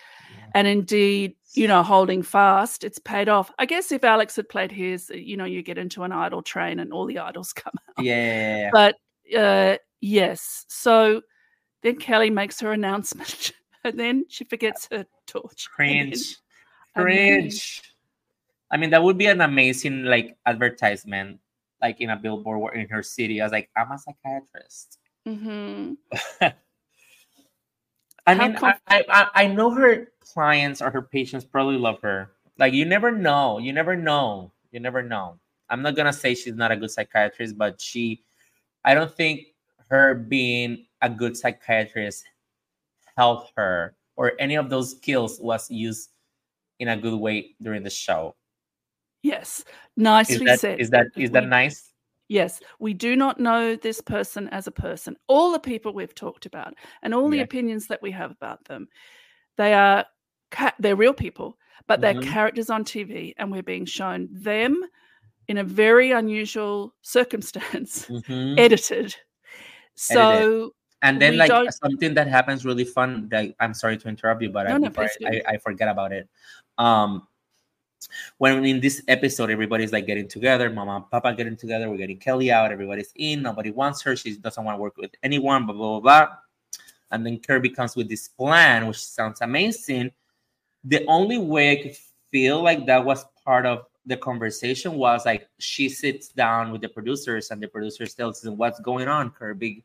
and indeed, you know, holding fast, it's paid off. I guess if Alex had played his, you know, you get into an idol train and all the idols come out. Yeah. But yes, so then Kelly makes her announcement, and then she forgets her torch. Cringe. I mean, that would be an amazing like advertisement. Like in a billboard or in her city. I was like, I'm a psychiatrist. Mm-hmm. I know her clients or her patients probably love her. Like, you never know. I'm not going to say she's not a good psychiatrist, but I don't think her being a good psychiatrist helped her, or any of those skills was used in a good way during the show. Yes, nicely said. Is that nice? Yes, we do not know this person as a person. All the people we've talked about and all the opinions that we have about them, they're real people, but they're characters on TV, and we're being shown them in a very unusual circumstance, edited. So, and then like something that happens really fun. Like, I'm sorry to interrupt you, but I forget about it. When in this episode, everybody's like getting together, Mama and Papa getting together, we're getting Kelly out, everybody's in, nobody wants her, she doesn't want to work with anyone, blah, blah, blah, blah. And then Kirby comes with this plan, which sounds amazing. The only way I could feel like that was part of the conversation was like she sits down with the producers, and the producers tells them, what's going on, Kirby?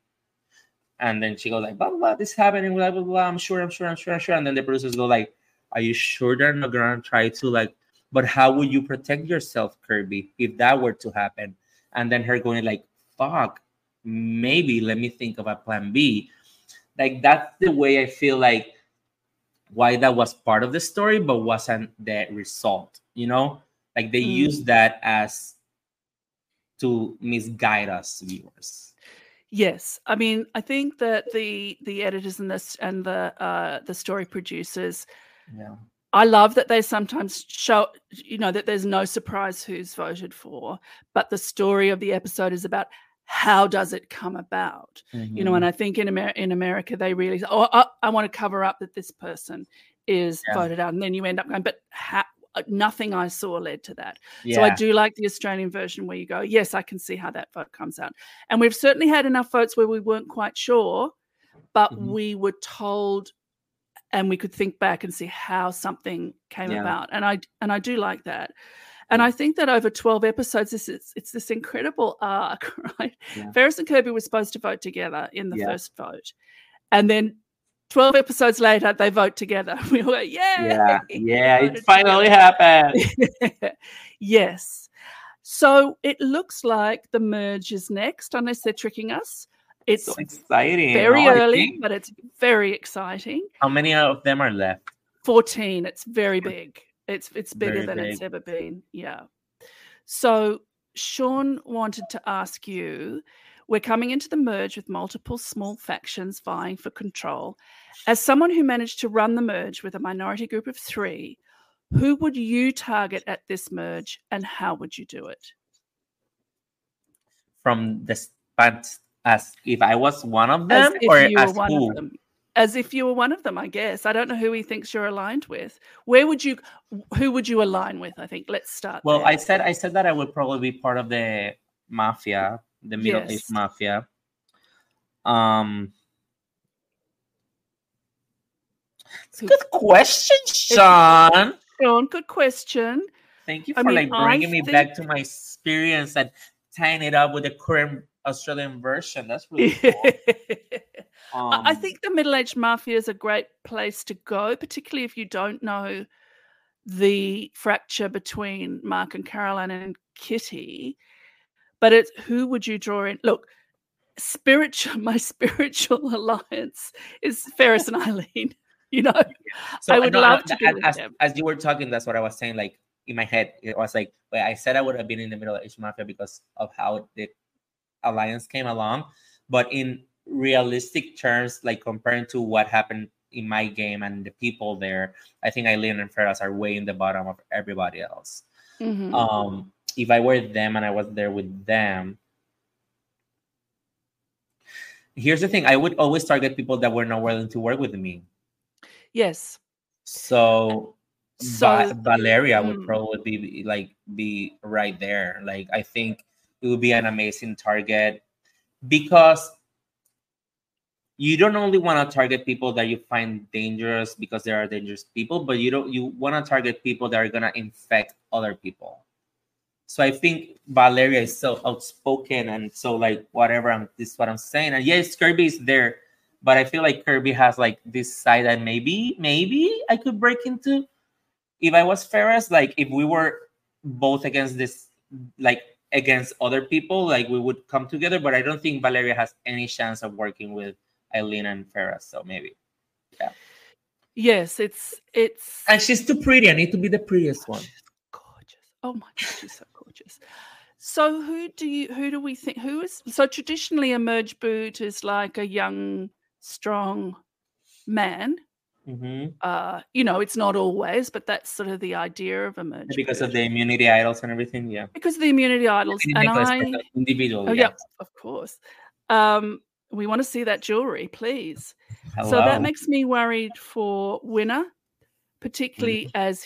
And then she goes like, blah, blah, blah, this happening, blah, blah, blah, I'm sure. And then the producers go like, are you sure they're not going to try to like But how would you protect yourself, Kirby, if that were to happen? And then her going like, fuck, maybe let me think of a plan B. Like, that's the way I feel like why that was part of the story, but wasn't the result, you know? Like, they use that as to misguide us viewers. Yes. I mean, I think that the editors in this and the story producers, yeah, I love that they sometimes show, you know, that there's no surprise who's voted for, but the story of the episode is about how does it come about, you know? And I think in America they really, I want to cover up that this person is voted out, and then you end up going, but nothing I saw led to that. So I do like the Australian version where you go, yes, I can see how that vote comes out. And we've certainly had enough votes where we weren't quite sure, but we were told and we could think back and see how something came about. And I do like that. And I think that over 12 episodes, it's this incredible arc, right? Yeah. Ferris and Kirby were supposed to vote together in the first vote. And then 12 episodes later, they vote together. We all go, yay! Yeah, it finally happened. Yes. So it looks like the merge is next, unless they're tricking us. It's so exciting. Very early, but it's very exciting. How many of them are left? 14. It's very big. It's bigger than it's ever been. Yeah. So Sean wanted to ask you, we're coming into the merge with multiple small factions vying for control. As someone who managed to run the merge with a minority group of 3, who would you target at this merge and how would you do it? From the start, as if I was one of them, or as who? As if you were one of them, I guess. I don't know who he thinks you're aligned with. Who would you align with? I think let's start. Well, there. I said that I would probably be part of the mafia, the Middle East mafia. It's a good question, Sean. Sean, good question. Thank you for bringing me back to my experience and tying it up with the current Australian version. That's really cool. I think the middle-aged mafia is a great place to go, particularly if you don't know the fracture between Mark and Caroline and Kitty. But it's who would you draw in? Look, my spiritual alliance is Ferris and Eileen. You know, so, I would love to be with them. As you were talking, that's what I was saying. Like in my head, it was like, well, I said I would have been in the middle-aged mafia because of how the alliance came along, but in realistic terms, like comparing to what happened in my game and the people there, I think Eileen and Ferris are way in the bottom of everybody else. Mm-hmm. If I were them and I was there with them, here's the thing: I would always target people that were not willing to work with me. Yes. So Valeria would probably be right there. Like I think it would be an amazing target because you don't only want to target people that you find dangerous because they are dangerous people, but you want to target people that are going to infect other people. So I think Valeria is so outspoken and so like whatever, this is what I'm saying. And yes, Kirby is there, but I feel like Kirby has like this side that maybe I could break into. If I was Ferris, like if we were both against this, like against other people, like we would come together, but I don't think Valeria has any chance of working with Eileen and Ferris, so maybe, yeah. Yes, it's. And she's too pretty. I need to be the prettiest one. She's gorgeous. Oh my God, she's so gorgeous. So who do we think? Who is? So traditionally, a merge boot is like a young, strong man. Mm-hmm. You know, it's not always, but that's sort of the idea of a merge because boot. Of the immunity idols and everything. Yeah, because of the immunity idols and individual. Oh, yeah, of course. We want to see that jewelry, please. Hello. So that makes me worried for Winner, particularly as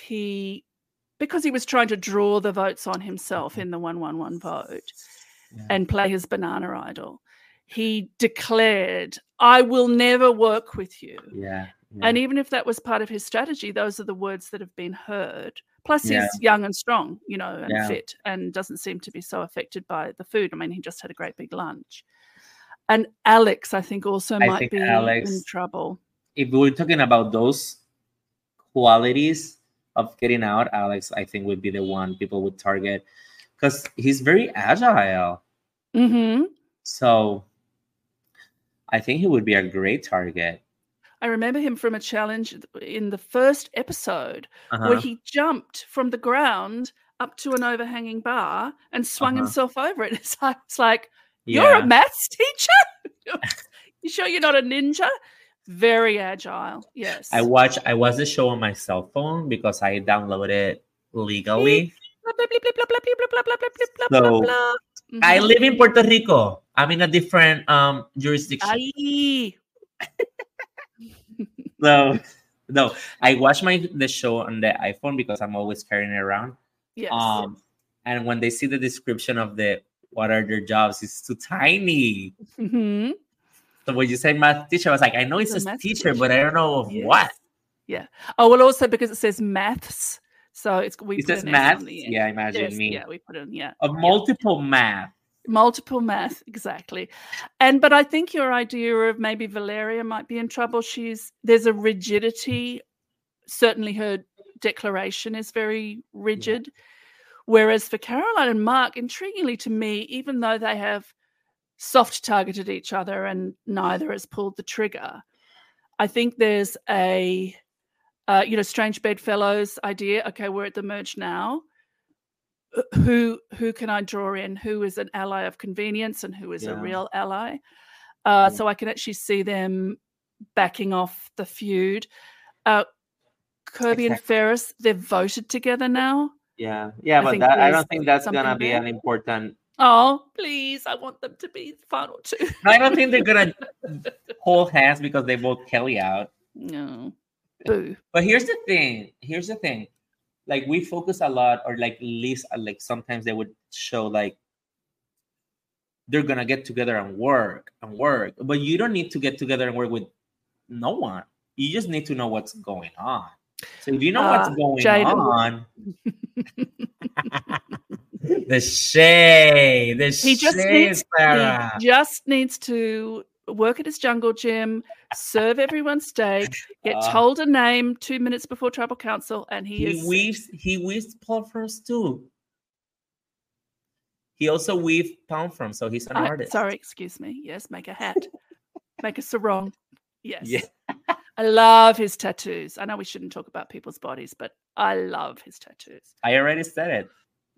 because he was trying to draw the votes on himself in the 1-1-1 vote and play his banana idol. He declared, I will never work with you. Yeah. And even if that was part of his strategy, those are the words that have been heard. Plus he's young and strong, you know, and fit and doesn't seem to be so affected by the food. I mean, he just had a great big lunch. And Alex, I think, might be in trouble. If we were talking about those qualities, of getting out, Alex, I think, would be the one people would target because he's very agile. Mm-hmm. So I think he would be a great target. I remember him from a challenge in the first episode where he jumped from the ground up to an overhanging bar and swung himself over it. It's like, you're a maths teacher? You sure you're not a ninja? Very agile, yes. I watched the show on my cell phone because I downloaded it legally. So I live in Puerto Rico. I'm in a different jurisdiction. No, I watch the show on the iPhone because I'm always carrying it around. Yes. And when they see the description of what are their jobs, it's too tiny. Mm-hmm. So when you say math teacher, I was like, I know it's a teacher, but I don't know of what. Yeah. Oh, well, also because it says maths. So it says math. Yeah, imagine me. Yeah, we put in, multiple math. Multiple math, exactly. But I think your idea of maybe Valeria might be in trouble. There's a rigidity. Certainly her declaration is very rigid. Yeah. Whereas for Caroline and Mark, intriguingly to me, even though they have soft targeted each other and neither has pulled the trigger, I think there's a, strange bedfellows idea. Okay, we're at the merge now. Who can I draw in? Who is an ally of convenience and who is a real ally? So I can actually see them backing off the feud. Kirby and Ferris, they've voted together now. Yeah, but I don't think that's going to be an important... Oh, please, I want them to be the final two. No, I don't think they're going to hold hands because they vote Kelly out. No. Boo. But here's the thing. Like, we focus a lot, or like, at least, like, sometimes they would show, like, they're going to get together and work. But you don't need to get together and work with no one. You just need to know what's going on. So if you know what's going on... The shade. He just needs to work at his jungle gym, serve everyone steak, get told a name 2 minutes before tribal council, and he weaves platforms too. He also weaves platforms, so he's an artist. Sorry, excuse me. Yes, make a hat, make a sarong. Yes. Yeah. I love his tattoos. I know we shouldn't talk about people's bodies, but I love his tattoos. I already said it.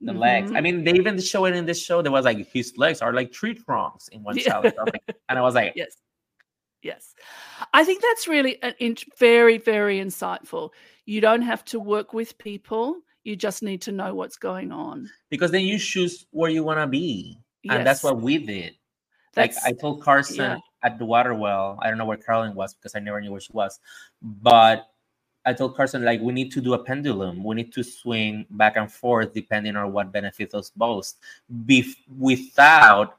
The legs. I mean, they even show it in this show. There was like, his legs are like tree trunks in one challenge. And I was like... Yes. I think that's really very, very insightful. You don't have to work with people. You just need to know what's going on. Because then you choose where you want to be. Yes. And that's what we did. Like, I told Carson... Yeah. At the water well, I don't know where Caroline was because I never knew where she was. But I told Carson, like, we need to do a pendulum. We need to swing back and forth depending on what benefits us both, without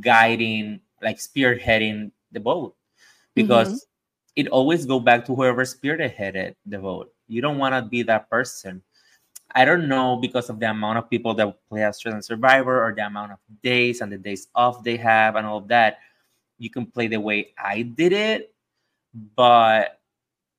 guiding, like, spearheading the vote, because it always go back to whoever spearheaded the vote. You don't want to be that person. I don't know, because of the amount of people that play Australian Survivor or the amount of days and the days off they have and all of that. You can play the way I did it, but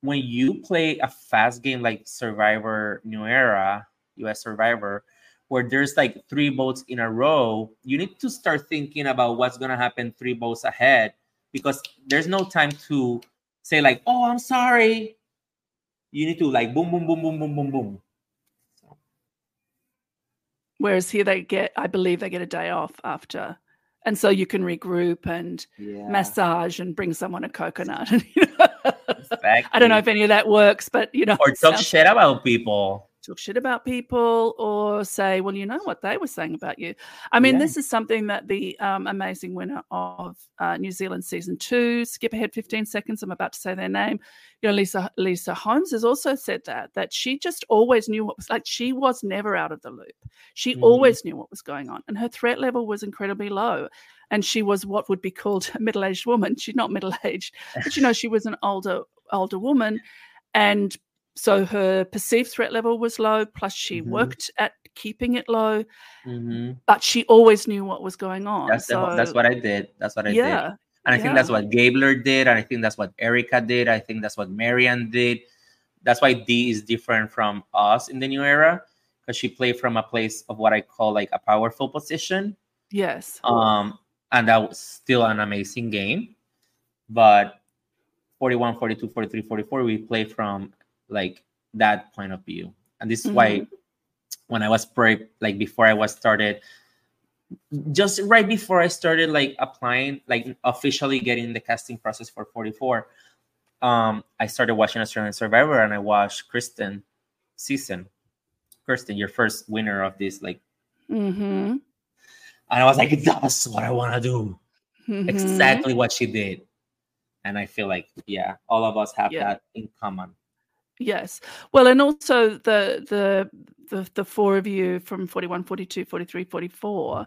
when you play a fast game like Survivor New Era, US Survivor, where there's like three votes in a row, you need to start thinking about what's going to happen three votes ahead, because there's no time to say like, oh, I'm sorry. You need to like boom, boom, boom, boom, boom, boom, boom. So. Whereas here I believe they get a day off after. And so you can regroup and massage and bring someone a coconut. Exactly. I don't know if any of that works, but, Or talk shit about people. Talk shit about people, or say, well, you know what they were saying about you. I mean, this is something that the amazing winner of New Zealand Season 2, skip ahead 15 seconds, I'm about to say their name, Lisa Holmes has also said that she just always knew what was, like, she was never out of the loop. She always knew what was going on, and her threat level was incredibly low. And she was what would be called a middle-aged woman. She's not middle-aged, but, she was an older woman, and so her perceived threat level was low, plus she worked at keeping it low, but she always knew what was going on. That's what I did. That's what I did. And I think that's what Gabler did, and I think that's what Erica did. I think that's what Marianne did. That's why D is different from us in the new era, because she played from a place of what I call like a powerful position. Yes. And that was still an amazing game. But 41, 42, 43, 44, we play from like that point of view. And this is why when I was before I started like applying, like officially getting the casting process for 44, I started watching Australian Survivor, and I watched Kristen season. Kirsten, your first winner of this, like, and I was like, that's what I want to do. Exactly what she did. And I feel like, yeah, all of us have that in common. Yes. Well, and also the four of you from 41, 42, 43, 44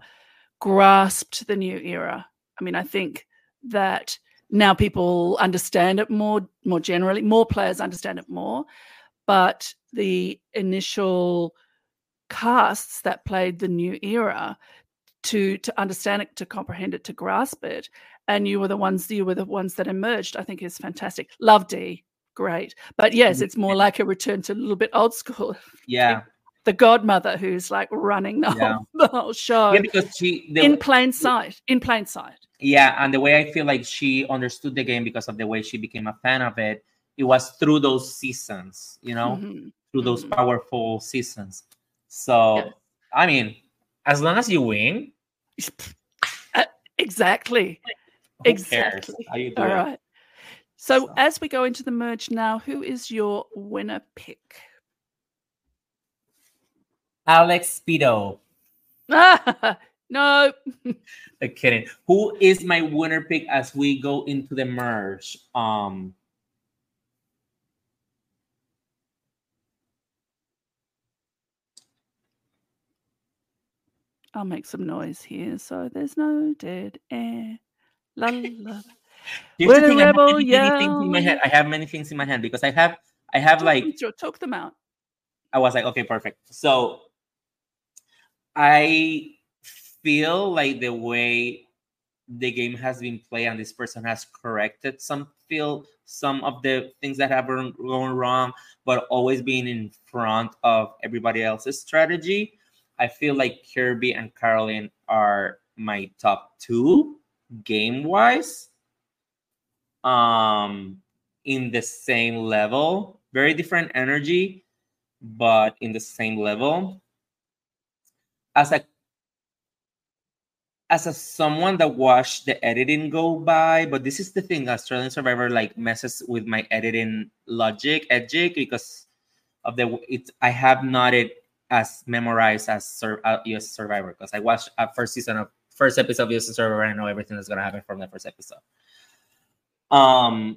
grasped the new era. I mean, I think that now people understand it more generally. More players understand it more. But the initial casts that played the new era, to understand it, to comprehend it, to grasp it, and you were the ones that emerged, I think is fantastic. Love D. Great. But yes, it's more like a return to a little bit old school. Yeah. The godmother who's like running the whole show. Yeah, because in plain sight. Yeah. And the way I feel like she understood the game because of the way she became a fan of it, it was through those seasons, you know, through those powerful seasons. So, I mean, as long as you win. Exactly. Who cares? How you doing? All right. So as we go into the merge now, who is your winner pick? Alex Speedo. No. I'm kidding. Who is my winner pick as we go into the merge? I'll make some noise here so there's no dead air. La la. Here's the thing, I have many things in my hand because I have took them out. I was like, okay, perfect. So I feel like the way the game has been played and this person has corrected some of the things that have gone wrong, but always being in front of everybody else's strategy. I feel like Kirby and Caroline are my top two game wise. In the same level, very different energy, but in the same level. As a someone that watched the editing go by, but this is the thing, Australian Survivor like messes with my editing logic because of I have not it as memorized as US Survivor, because I watched a first episode of US Survivor and I know everything that's gonna happen from the first episode. I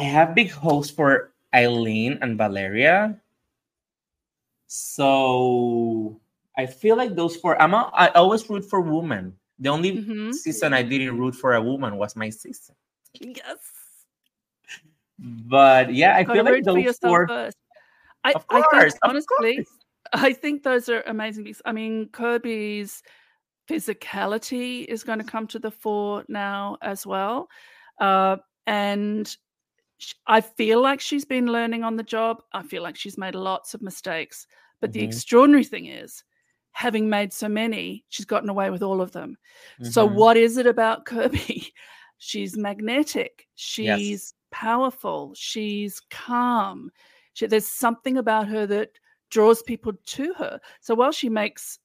have big hopes for Eileen and Valeria. So I feel like those four, I always root for women. The only season I didn't root for a woman was my season. Yes. But yeah, I feel like those four. First. I think, honestly, I think those are amazing pieces. I mean, Kirby's physicality is going to come to the fore now as well. And I feel like she's been learning on the job. I feel like she's made lots of mistakes. But the extraordinary thing is, having made so many, she's gotten away with all of them. So what is it about Kirby? She's magnetic. She's powerful. She's calm. There's something about her that draws people to her. So while she makes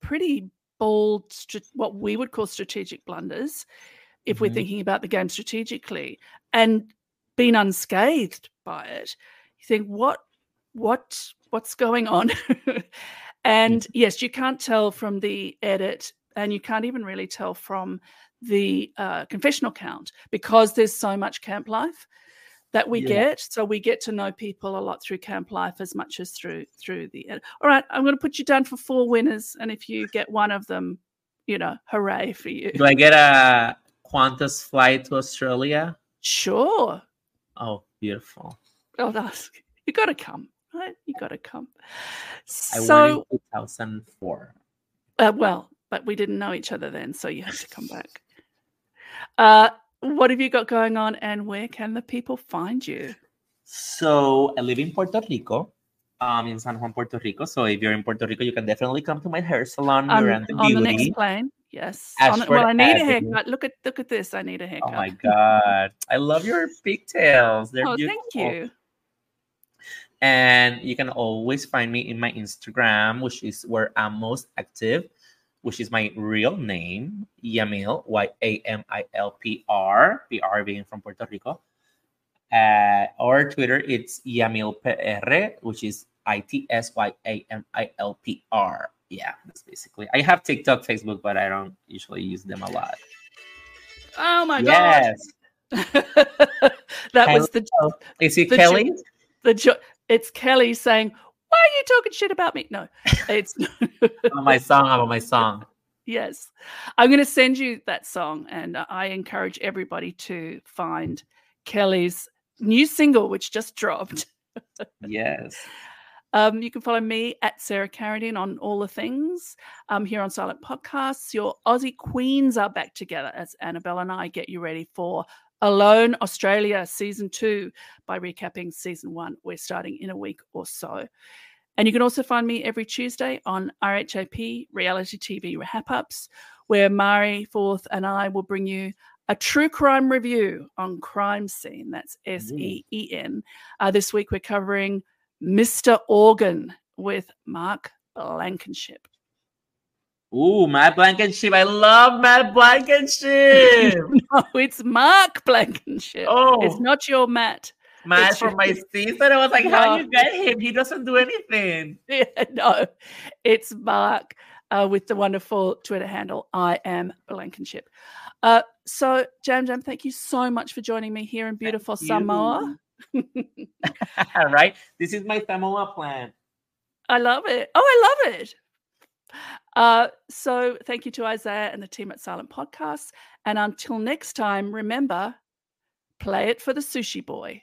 pretty bold, what we would call strategic blunders, if we're thinking about the game strategically, and being unscathed by it, you think, what's going on? And yes, you can't tell from the edit, and you can't even really tell from the confessional count, because there's so much camp life that we get. So we get to know people a lot through camp life as much as through the edit. All right, I'm going to put you down for four winners, and if you get one of them, you know, hooray for you. Do I get a Qantas flight to Australia? Sure. Oh, beautiful. I'll ask. You got to come, right? You got to come. So, I went in 2004. Well, but we didn't know each other then, so you have to come back. What have you got going on and where can the people find you? So I live in Puerto Rico, in San Juan, Puerto Rico. So if you're in Puerto Rico, you can definitely come to my hair salon. We're on the next plane. Yes. Well, I need a haircut. Look at this. I need a haircut. Oh, my God. I love your pigtails. They're beautiful. Thank you. And you can always find me in my Instagram, which is where I'm most active, which is my real name, Yamil, Yamilpr, PR being from Puerto Rico. Or Twitter, it's Yamilpr, which is ITSYAMILPR. Yeah, that's basically. I have TikTok, Facebook, but I don't usually use them a lot. Oh my God! That Hello. Was the. Is it the Kelly? It's Kelly saying, "Why are you talking shit about me?" No, it's on my song. I'm on my song. Yes, I'm going to send you that song, and I encourage everybody to find Kelly's new single, which just dropped. Yes. You can follow me at Sarah Carradine on all the things here on Silent Podcasts. Your Aussie Queens are back together as Annabelle and I get you ready for Alone Australia Season 2 by recapping Season 1. We're starting in a week or so. And you can also find me every Tuesday on RHAP Reality TV Wrap-Ups, where Mari Forth and I will bring you a true crime review on Crime Scene. That's SEEN. This week we're covering Mr. Organ with Mark Blankenship. Ooh, Matt Blankenship. I love Matt Blankenship. No, it's Mark Blankenship. Oh. It's not your Matt. Matt from my season. I was like, how do you get him? He doesn't do anything. Yeah, no, it's Mark with the wonderful Twitter handle, I am Blankenship. So, Jam, thank you so much for joining me here in beautiful Samoa. All right. This is my Samoa plan. I love it. Oh, I love it. So thank you to Isaiah and the team at Silent Podcasts. And until next time, remember, play it for the sushi boy.